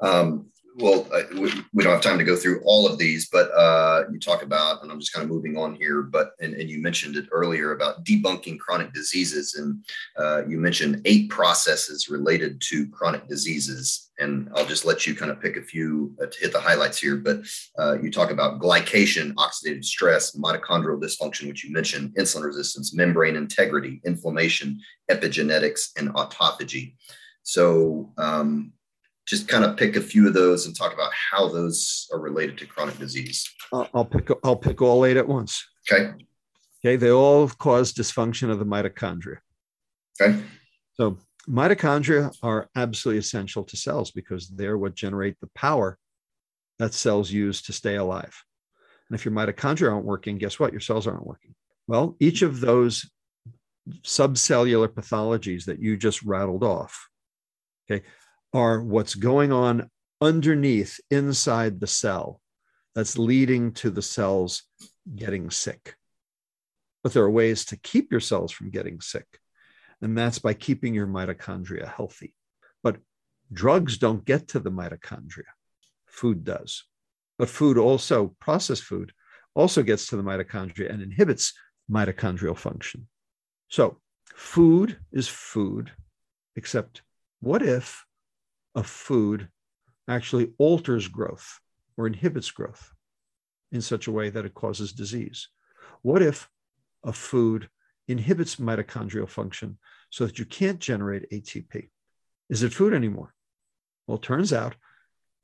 Um, Well, uh, we, we don't have time to go through all of these, but uh, you talk about, and I'm just kind of moving on here, but, and, and you mentioned it earlier about debunking chronic diseases. And uh, you mentioned eight processes related to chronic diseases. And I'll just let you kind of pick a few uh, to hit the highlights here, but uh, you talk about glycation, oxidative stress, mitochondrial dysfunction, which you mentioned, insulin resistance, membrane integrity, inflammation, epigenetics, and autophagy. So, um, just kind of pick a few of those and talk about how those are related to chronic disease. I'll pick, I'll pick all eight at once. Okay. Okay. They all cause dysfunction of the mitochondria. Okay. So mitochondria are absolutely essential to cells because they're what generate the power that cells use to stay alive. And if your mitochondria aren't working, guess what? Your cells aren't working. Well, each of those subcellular pathologies that you just rattled off, okay, are what's going on underneath, inside the cell, that's leading to the cells getting sick. But there are ways to keep your cells from getting sick, and that's by keeping your mitochondria healthy. But drugs don't get to the mitochondria. Food does. But food also, processed food, also gets to the mitochondria and inhibits mitochondrial function. So food is food, except what if of food actually alters growth or inhibits growth in such a way that it causes disease? What if a food inhibits mitochondrial function so that you can't generate A T P? Is it food anymore? Well, it turns out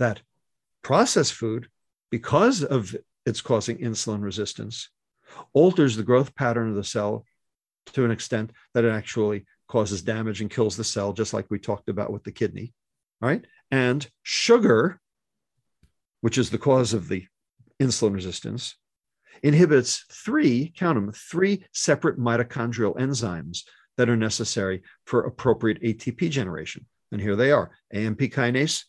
that processed food, because of its causing insulin resistance, alters the growth pattern of the cell to an extent that it actually causes damage and kills the cell, just like we talked about with the kidney. All right. And sugar, which is the cause of the insulin resistance, inhibits three, count them, three separate mitochondrial enzymes that are necessary for appropriate A T P generation. And here they are: A M P kinase,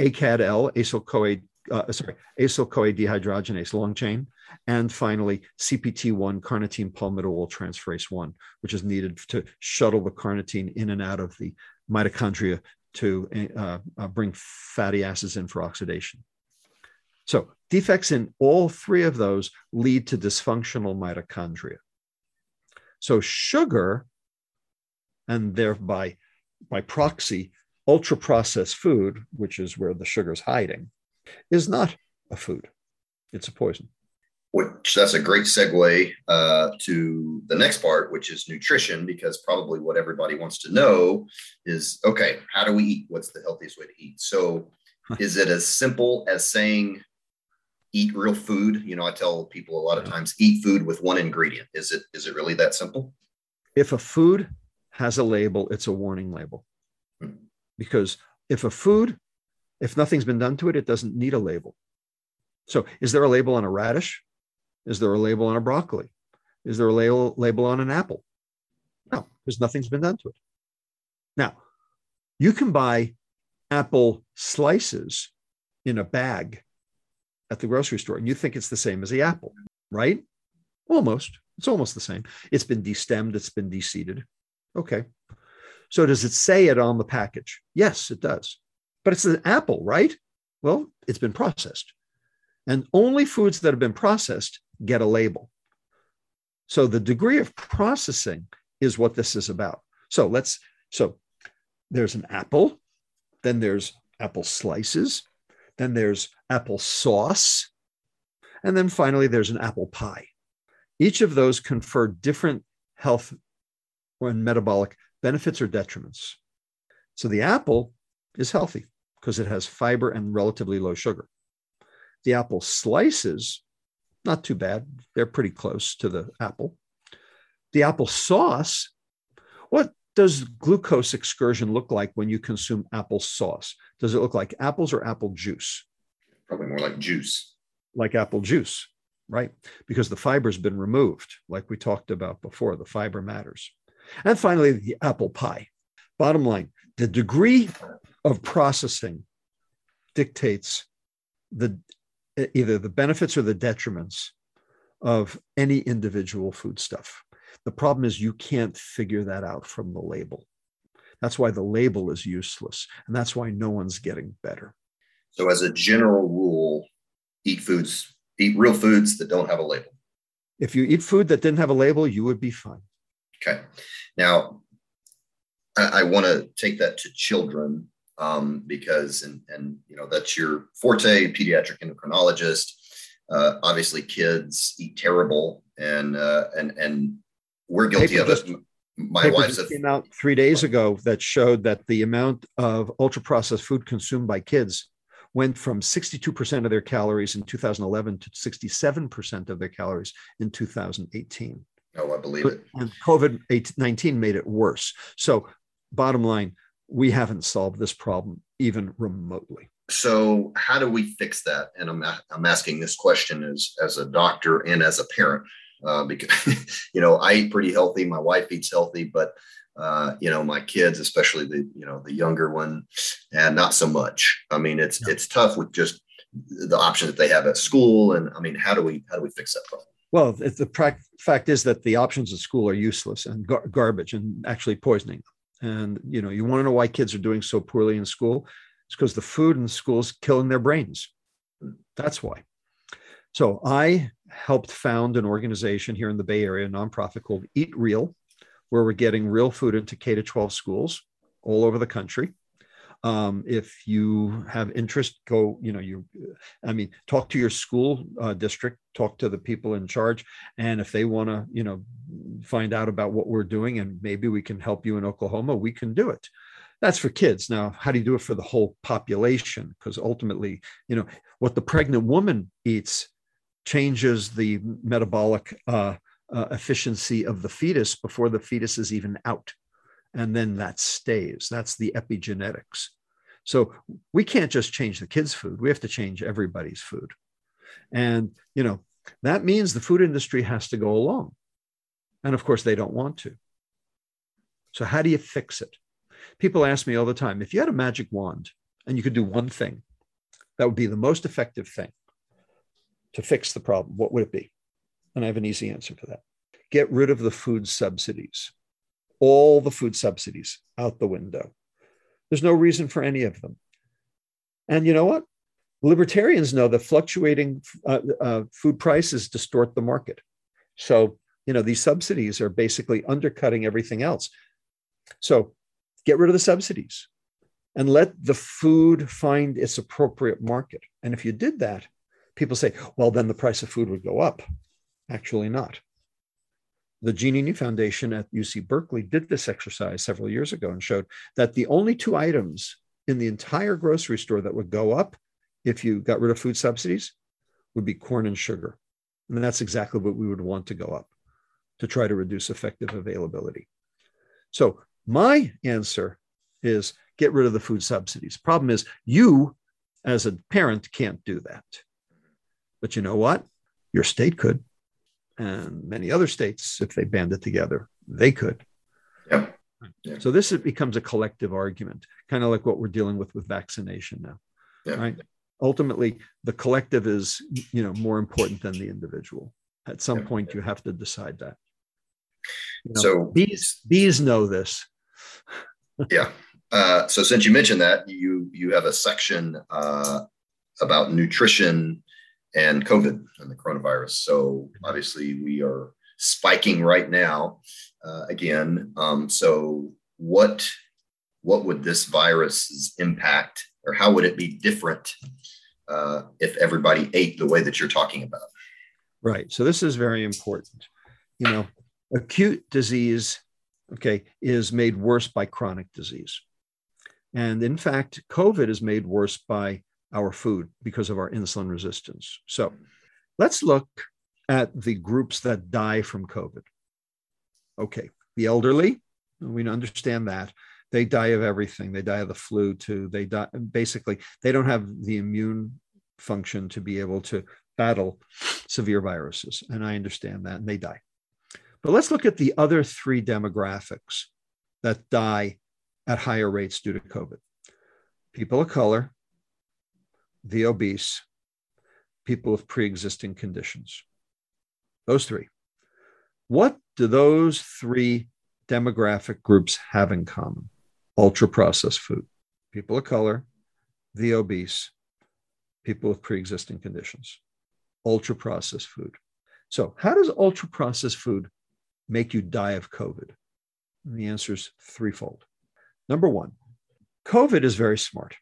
A C A D L, acyl-CoA, uh, sorry, acyl-CoA dehydrogenase long chain, and finally C P T one, carnitine palmitoyl transferase one, which is needed to shuttle the carnitine in and out of the mitochondria to uh, uh, bring fatty acids in for oxidation. So defects in all three of those lead to dysfunctional mitochondria. So sugar, and thereby by proxy, ultra-processed food, which is where the sugar's hiding, is not a food. It's a poison. Which that's a great segue uh, to the next part, which is nutrition, because probably what everybody wants to know is, okay, how do we eat? What's the healthiest way to eat? So is it as simple as saying, eat real food? You know, I tell people a lot of times, eat food with one ingredient. Is it is it really that simple? If a food has a label, it's a warning label. Hmm. Because if a food, if nothing's been done to it, it doesn't need a label. So is there a label on a radish? Is there a label on a broccoli? Is there a label, label on an apple? No, because nothing's been done to it. Now, you can buy apple slices in a bag at the grocery store, and you think it's the same as the apple, right? Almost. It's almost the same. It's been destemmed. It's been deseeded. Okay. So does it say it on the package? Yes, it does. But it's an apple, right? Well, it's been processed. And only foods that have been processed get a label. So the degree of processing is what this is about. So let's, so there's an apple, then there's apple slices, then there's apple sauce, and then finally there's an apple pie. Each of those confer different health and metabolic benefits or detriments. So the apple is healthy because it has fiber and relatively low sugar. The apple slices, not too bad. They're pretty close to the apple. The apple sauce, what does glucose excursion look like when you consume apple sauce? Does it look like apples or apple juice? Probably more like juice. Like apple juice, right? Because the fiber's been removed, like we talked about before. The fiber matters. And finally, the apple pie. Bottom line, the degree of processing dictates the either the benefits or the detriments of any individual foodstuff. The problem is you can't figure that out from the label. That's why the label is useless. And that's why no one's getting better. So as a general rule, eat foods, eat real foods that don't have a label. If you eat food that didn't have a label, you would be fine. Okay. Now, I, I want to take that to children um, because, and, and, you know, that's your forte, pediatric endocrinologist. Uh, obviously, kids eat terrible, and, uh, and, and we're guilty paper of it. Just, My wife's a, came out three days ago that showed that the amount of ultra processed food consumed by kids went from sixty-two percent of their calories in two thousand eleven to sixty-seven percent of their calories in two thousand eighteen. Oh, I believe it. And COVID nineteen made it worse. So bottom line, we haven't solved this problem even remotely. So how do we fix that? And I'm, I'm asking this question as, as a doctor and as a parent, uh, because, you know, I eat pretty healthy. My wife eats healthy, but, uh, you know, my kids, especially the, you know, the younger one, and not so much. I mean, it's, yeah. it's tough with just the options that they have at school. And I mean, how do we, how do we fix that problem? Well, the fact is that the options at school are useless and gar- garbage and actually poisoning them. And, you know, you want to know why kids are doing so poorly in school? It's because the food in the school's killing their brains. That's why. So I helped found an organization here in the Bay Area, a nonprofit called Eat Real, where we're getting real food into K to twelve schools all over the country. Um, if you have interest, go, you know, you, I mean, talk to your school uh, district, talk to the people in charge. And if they want to, you know, find out about what we're doing and maybe we can help you in Oklahoma, we can do it. That's for kids. Now, how do you do it for the whole population? Because ultimately, you know, what the pregnant woman eats changes the metabolic uh, uh, efficiency of the fetus before the fetus is even out. And then that stays. That's the epigenetics. So we can't just change the kids' food. We have to change everybody's food. And, you know, that means the food industry has to go along. And of course, they don't want to. So how do you fix it? People ask me all the time, if you had a magic wand and you could do one thing, that would be the most effective thing to fix the problem, what would it be? And I have an easy answer for that. Get rid of the food subsidies. All the food subsidies out the window. There's no reason for any of them. And you know what? Libertarians know that fluctuating uh, uh, food prices distort the market. So, you know, these subsidies are basically undercutting everything else. So get rid of the subsidies and let the food find its appropriate market. And if you did that, people say, well, then the price of food would go up. Actually not. The Giannini Foundation at U C Berkeley did this exercise several years ago and showed that the only two items in the entire grocery store that would go up if you got rid of food subsidies would be corn and sugar. And that's exactly what we would want to go up to try to reduce effective availability. So my answer is get rid of the food subsidies. Problem is you as a parent can't do that. But you know what? Your state could. And many other states, if they banded together, they could. Yeah. Yeah. So this it becomes a collective argument, kind of like what we're dealing with with vaccination now. Yeah. Right? Ultimately, the collective is, you know, more important than the individual. At some yeah. point, you have to decide that. You know, so bees, bees know this. yeah. Uh, so since you mentioned that, you you have a section uh, about nutrition and COVID and the coronavirus. So obviously we are spiking right now uh, again. Um, so what what would this virus's impact, or how would it be different uh, if everybody ate the way that you're talking about? Right. So this is very important. You know, acute disease, okay, is made worse by chronic disease. And in fact, COVID is made worse by our food because of our insulin resistance. So let's look at the groups that die from COVID. Okay, the elderly, we understand that. They die of everything. They die of the flu too. They die, basically, they don't have the immune function to be able to battle severe viruses. And I understand that, and they die. But let's look at the other three demographics that die at higher rates due to COVID. People of color, the obese, people with pre-existing conditions. Those three. What do those three demographic groups have in common? Ultra-processed food, people of color, the obese, people with pre-existing conditions. Ultra-processed food. So how does ultra-processed food make you die of COVID? And the answer is threefold. Number one, COVID is very smart.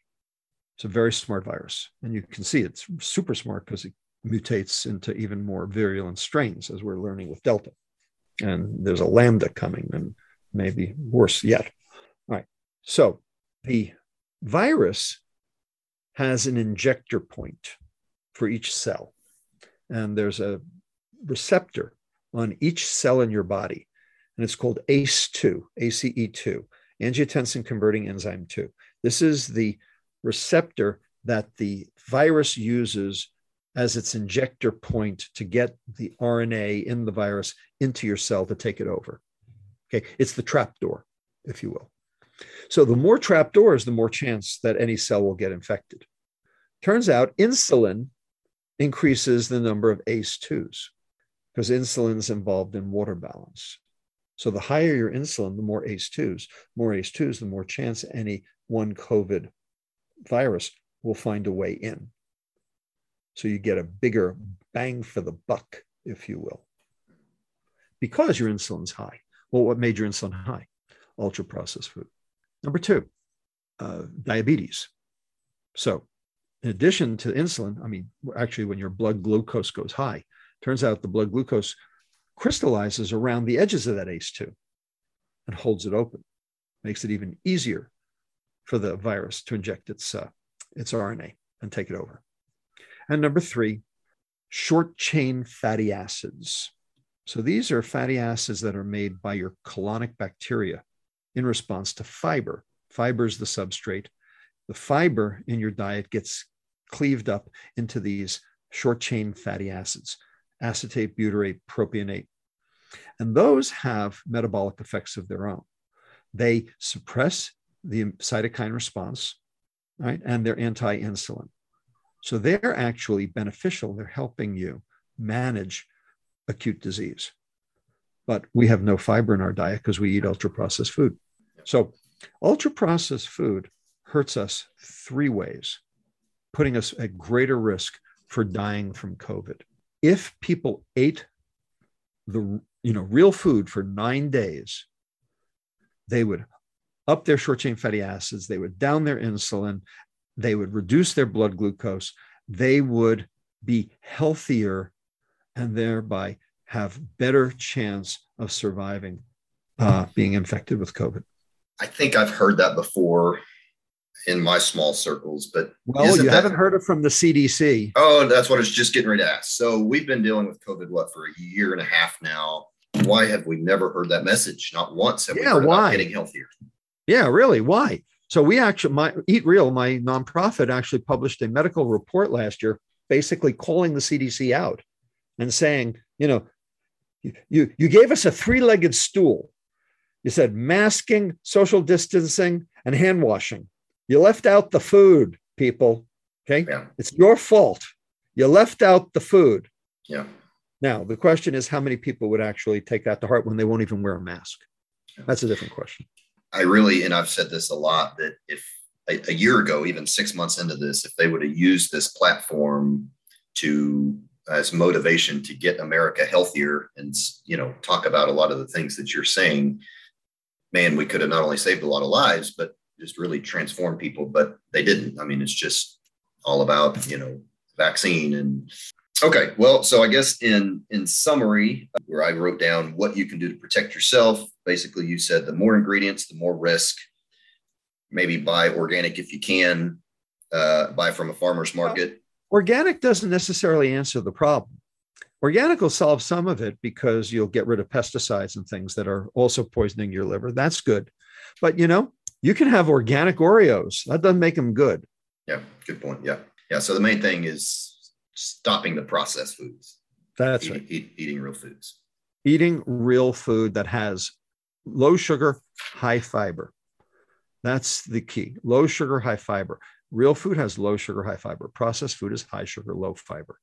It's a very smart virus. And you can see it's super smart because it mutates into even more virulent strains, as we're learning with Delta. And there's a Lambda coming, and maybe worse yet. All right. So the virus has an injector point for each cell. And there's a receptor on each cell in your body. And it's called A C E two, A C E two, angiotensin converting enzyme two. This is the receptor that the virus uses as its injector point to get the R N A in the virus into your cell to take it over. Okay, it's the trapdoor, if you will. So the more trapdoors, the more chance that any cell will get infected. Turns out insulin increases the number of A C E twos because insulin's involved in water balance. So the higher your insulin, the more A C E twos, more A C E twos, the more chance any one COVID virus will find a way in. So you get a bigger bang for the buck, if you will, because your insulin's high. Well, what made your insulin high? Ultra-processed food. Number two, uh, diabetes. So in addition to insulin, I mean, actually when your blood glucose goes high, turns out the blood glucose crystallizes around the edges of that A C E two and holds it open, makes it even easier for the virus to inject its uh, its R N A and take it over. And number three, short-chain fatty acids. So these are fatty acids that are made by your colonic bacteria in response to fiber. Fiber is the substrate. The fiber in your diet gets cleaved up into these short-chain fatty acids, acetate, butyrate, propionate. And those have metabolic effects of their own. They suppress the cytokine response, right? And they're anti-insulin. So they're actually beneficial. They're helping you manage acute disease. But we have no fiber in our diet because we eat ultra-processed food. So ultra-processed food hurts us three ways, putting us at greater risk for dying from COVID. If people ate the you know real food for nine days, they would up their short-chain fatty acids, they would down their insulin, they would reduce their blood glucose, they would be healthier and thereby have better chance of surviving uh, being infected with COVID. I think I've heard that before in my small circles, but well, you that... haven't heard it from the C D C. Oh, that's what I was just getting ready to ask. So we've been dealing with COVID, what, for a year and a half now. Why have we never heard that message? Not once have yeah, we heard why? about getting healthier. Yeah, really. Why? So we actually, my Eat Real, my nonprofit, actually published a medical report last year basically calling the C D C out and saying, you know, you, you gave us a three-legged stool. You said masking, social distancing, and hand washing. You left out the food, people. Okay. Yeah. It's your fault. You left out the food. Yeah. Now, the question is how many people would actually take that to heart when they won't even wear a mask? That's a different question. I really, and I've said this a lot, that if a, a year ago, even six months into this, if they would have used this platform to as motivation to get America healthier and, you know, talk about a lot of the things that you're saying, man, we could have not only saved a lot of lives, but just really transformed people, but they didn't. I mean, it's just all about, you know, vaccine and okay. Well, so I guess in, in summary, where I wrote down what you can do to protect yourself, basically you said the more ingredients, the more risk, maybe buy organic if you can, uh, buy from a farmer's market. Well, organic doesn't necessarily answer the problem. Organic will solve some of it because you'll get rid of pesticides and things that are also poisoning your liver. That's good. But, you know, you can have organic Oreos. That doesn't make them good. Yeah, good point. Yeah. Yeah. So the main thing is stopping the processed foods. That's eating, right. Eat, eating real foods. Eating real food that has low sugar, high fiber. That's the key. Low sugar, high fiber. Real food has low sugar, high fiber. Processed food is high sugar, low fiber.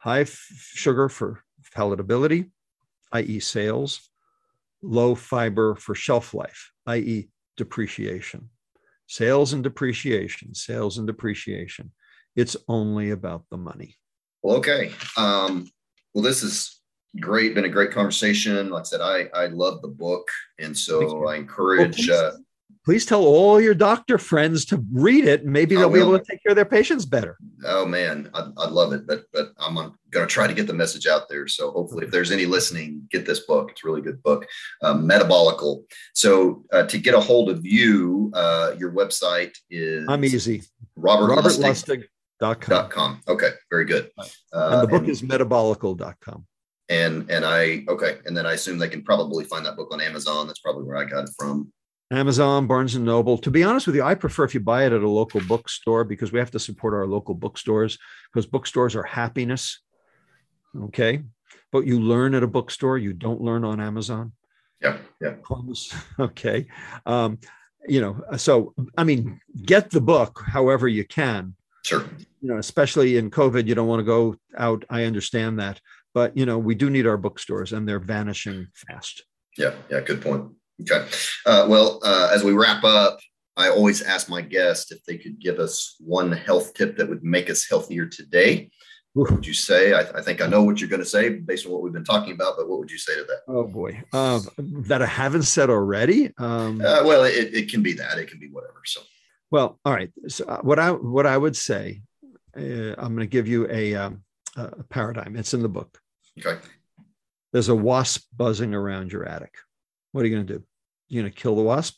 High f- sugar for palatability, that is sales. Low fiber for shelf life, that is depreciation. Sales and depreciation, sales and depreciation. It's only about the money. Well, okay. Um, well, this is great. Been a great conversation. Like I said, I, I love the book. And so I encourage. Well, please, uh, please tell all your doctor friends to read it. Maybe they'll be able to take care of their patients better. Oh, man. I, I love it. But but I'm going to try to get the message out there. So hopefully if there's any listening, get this book. It's a really good book. Uh, Metabolical. So uh, to get a hold of you, uh, your website is. I'm easy. Robert, Robert Lustig. Lustig. Dot com. Dot com. Okay. Very good. Uh, and the book and, is metabolical dot com. And, and I, okay. And then I assume they can probably find that book on Amazon. That's probably where I got it from. Amazon, Barnes and Noble. To be honest with you, I prefer if you buy it at a local bookstore because we have to support our local bookstores because bookstores are happiness. Okay. But you learn at a bookstore. You don't learn on Amazon. Yeah. Yeah. Okay. Um, you know, so, I mean, get the book however you can. Sure. You know, especially in COVID, you don't want to go out. I understand that. But, you know, we do need our bookstores and they're vanishing fast. Yeah. Yeah. Good point. Okay. Uh, well, uh, as we wrap up, I always ask my guests if they could give us one health tip that would make us healthier today. What would you say? I, I think I know what you're going to say based on what we've been talking about, but what would you say to that? Oh, boy. Uh, that I haven't said already? Um, uh, well, it, it can be that. It can be whatever. So. Well, all right. So what I what I would say, uh, I'm going to give you a, um, a paradigm. It's in the book. Okay. There's a wasp buzzing around your attic. What are you going to do? You're going to kill the wasp,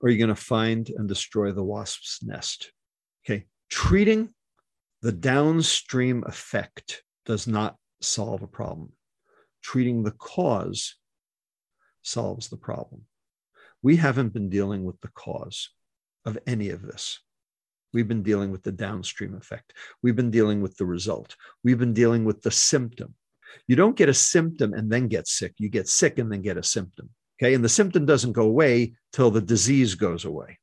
or are you going to find and destroy the wasp's nest? Okay. Treating the downstream effect does not solve a problem. Treating the cause solves the problem. We haven't been dealing with the cause of any of this. We've been dealing with the downstream effect. We've been dealing with the result. We've been dealing with the symptom. You don't get a symptom and then get sick. You get sick and then get a symptom. Okay. And the symptom doesn't go away till the disease goes away.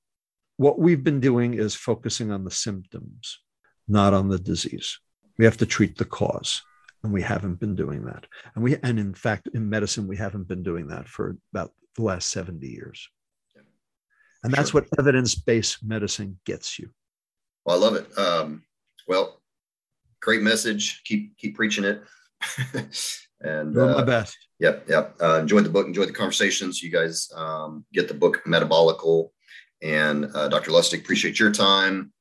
What we've been doing is focusing on the symptoms, not on the disease. We have to treat the cause. And we haven't been doing that. And we, and in fact, in medicine, we haven't been doing that for about the last seventy years. And that's sure. What evidence-based medicine gets you. Well, I love it. Um, well, great message. Keep keep preaching it. And doing uh, my best. Yep, yep. Uh, enjoyed the book. Enjoyed the conversations. You guys um, get the book Metabolical. And uh, Doctor Lustig, appreciate your time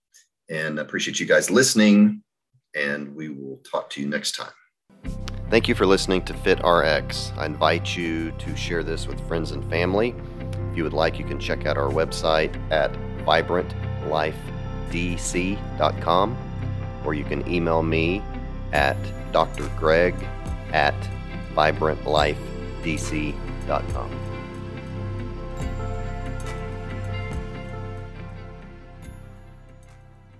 and appreciate you guys listening. And we will talk to you next time. Thank you for listening to FitRx. I invite you to share this with friends and family. If you would like, you can check out our website at vibrant life d c dot com, or you can email me at drgreg at vibrant life d c dot com.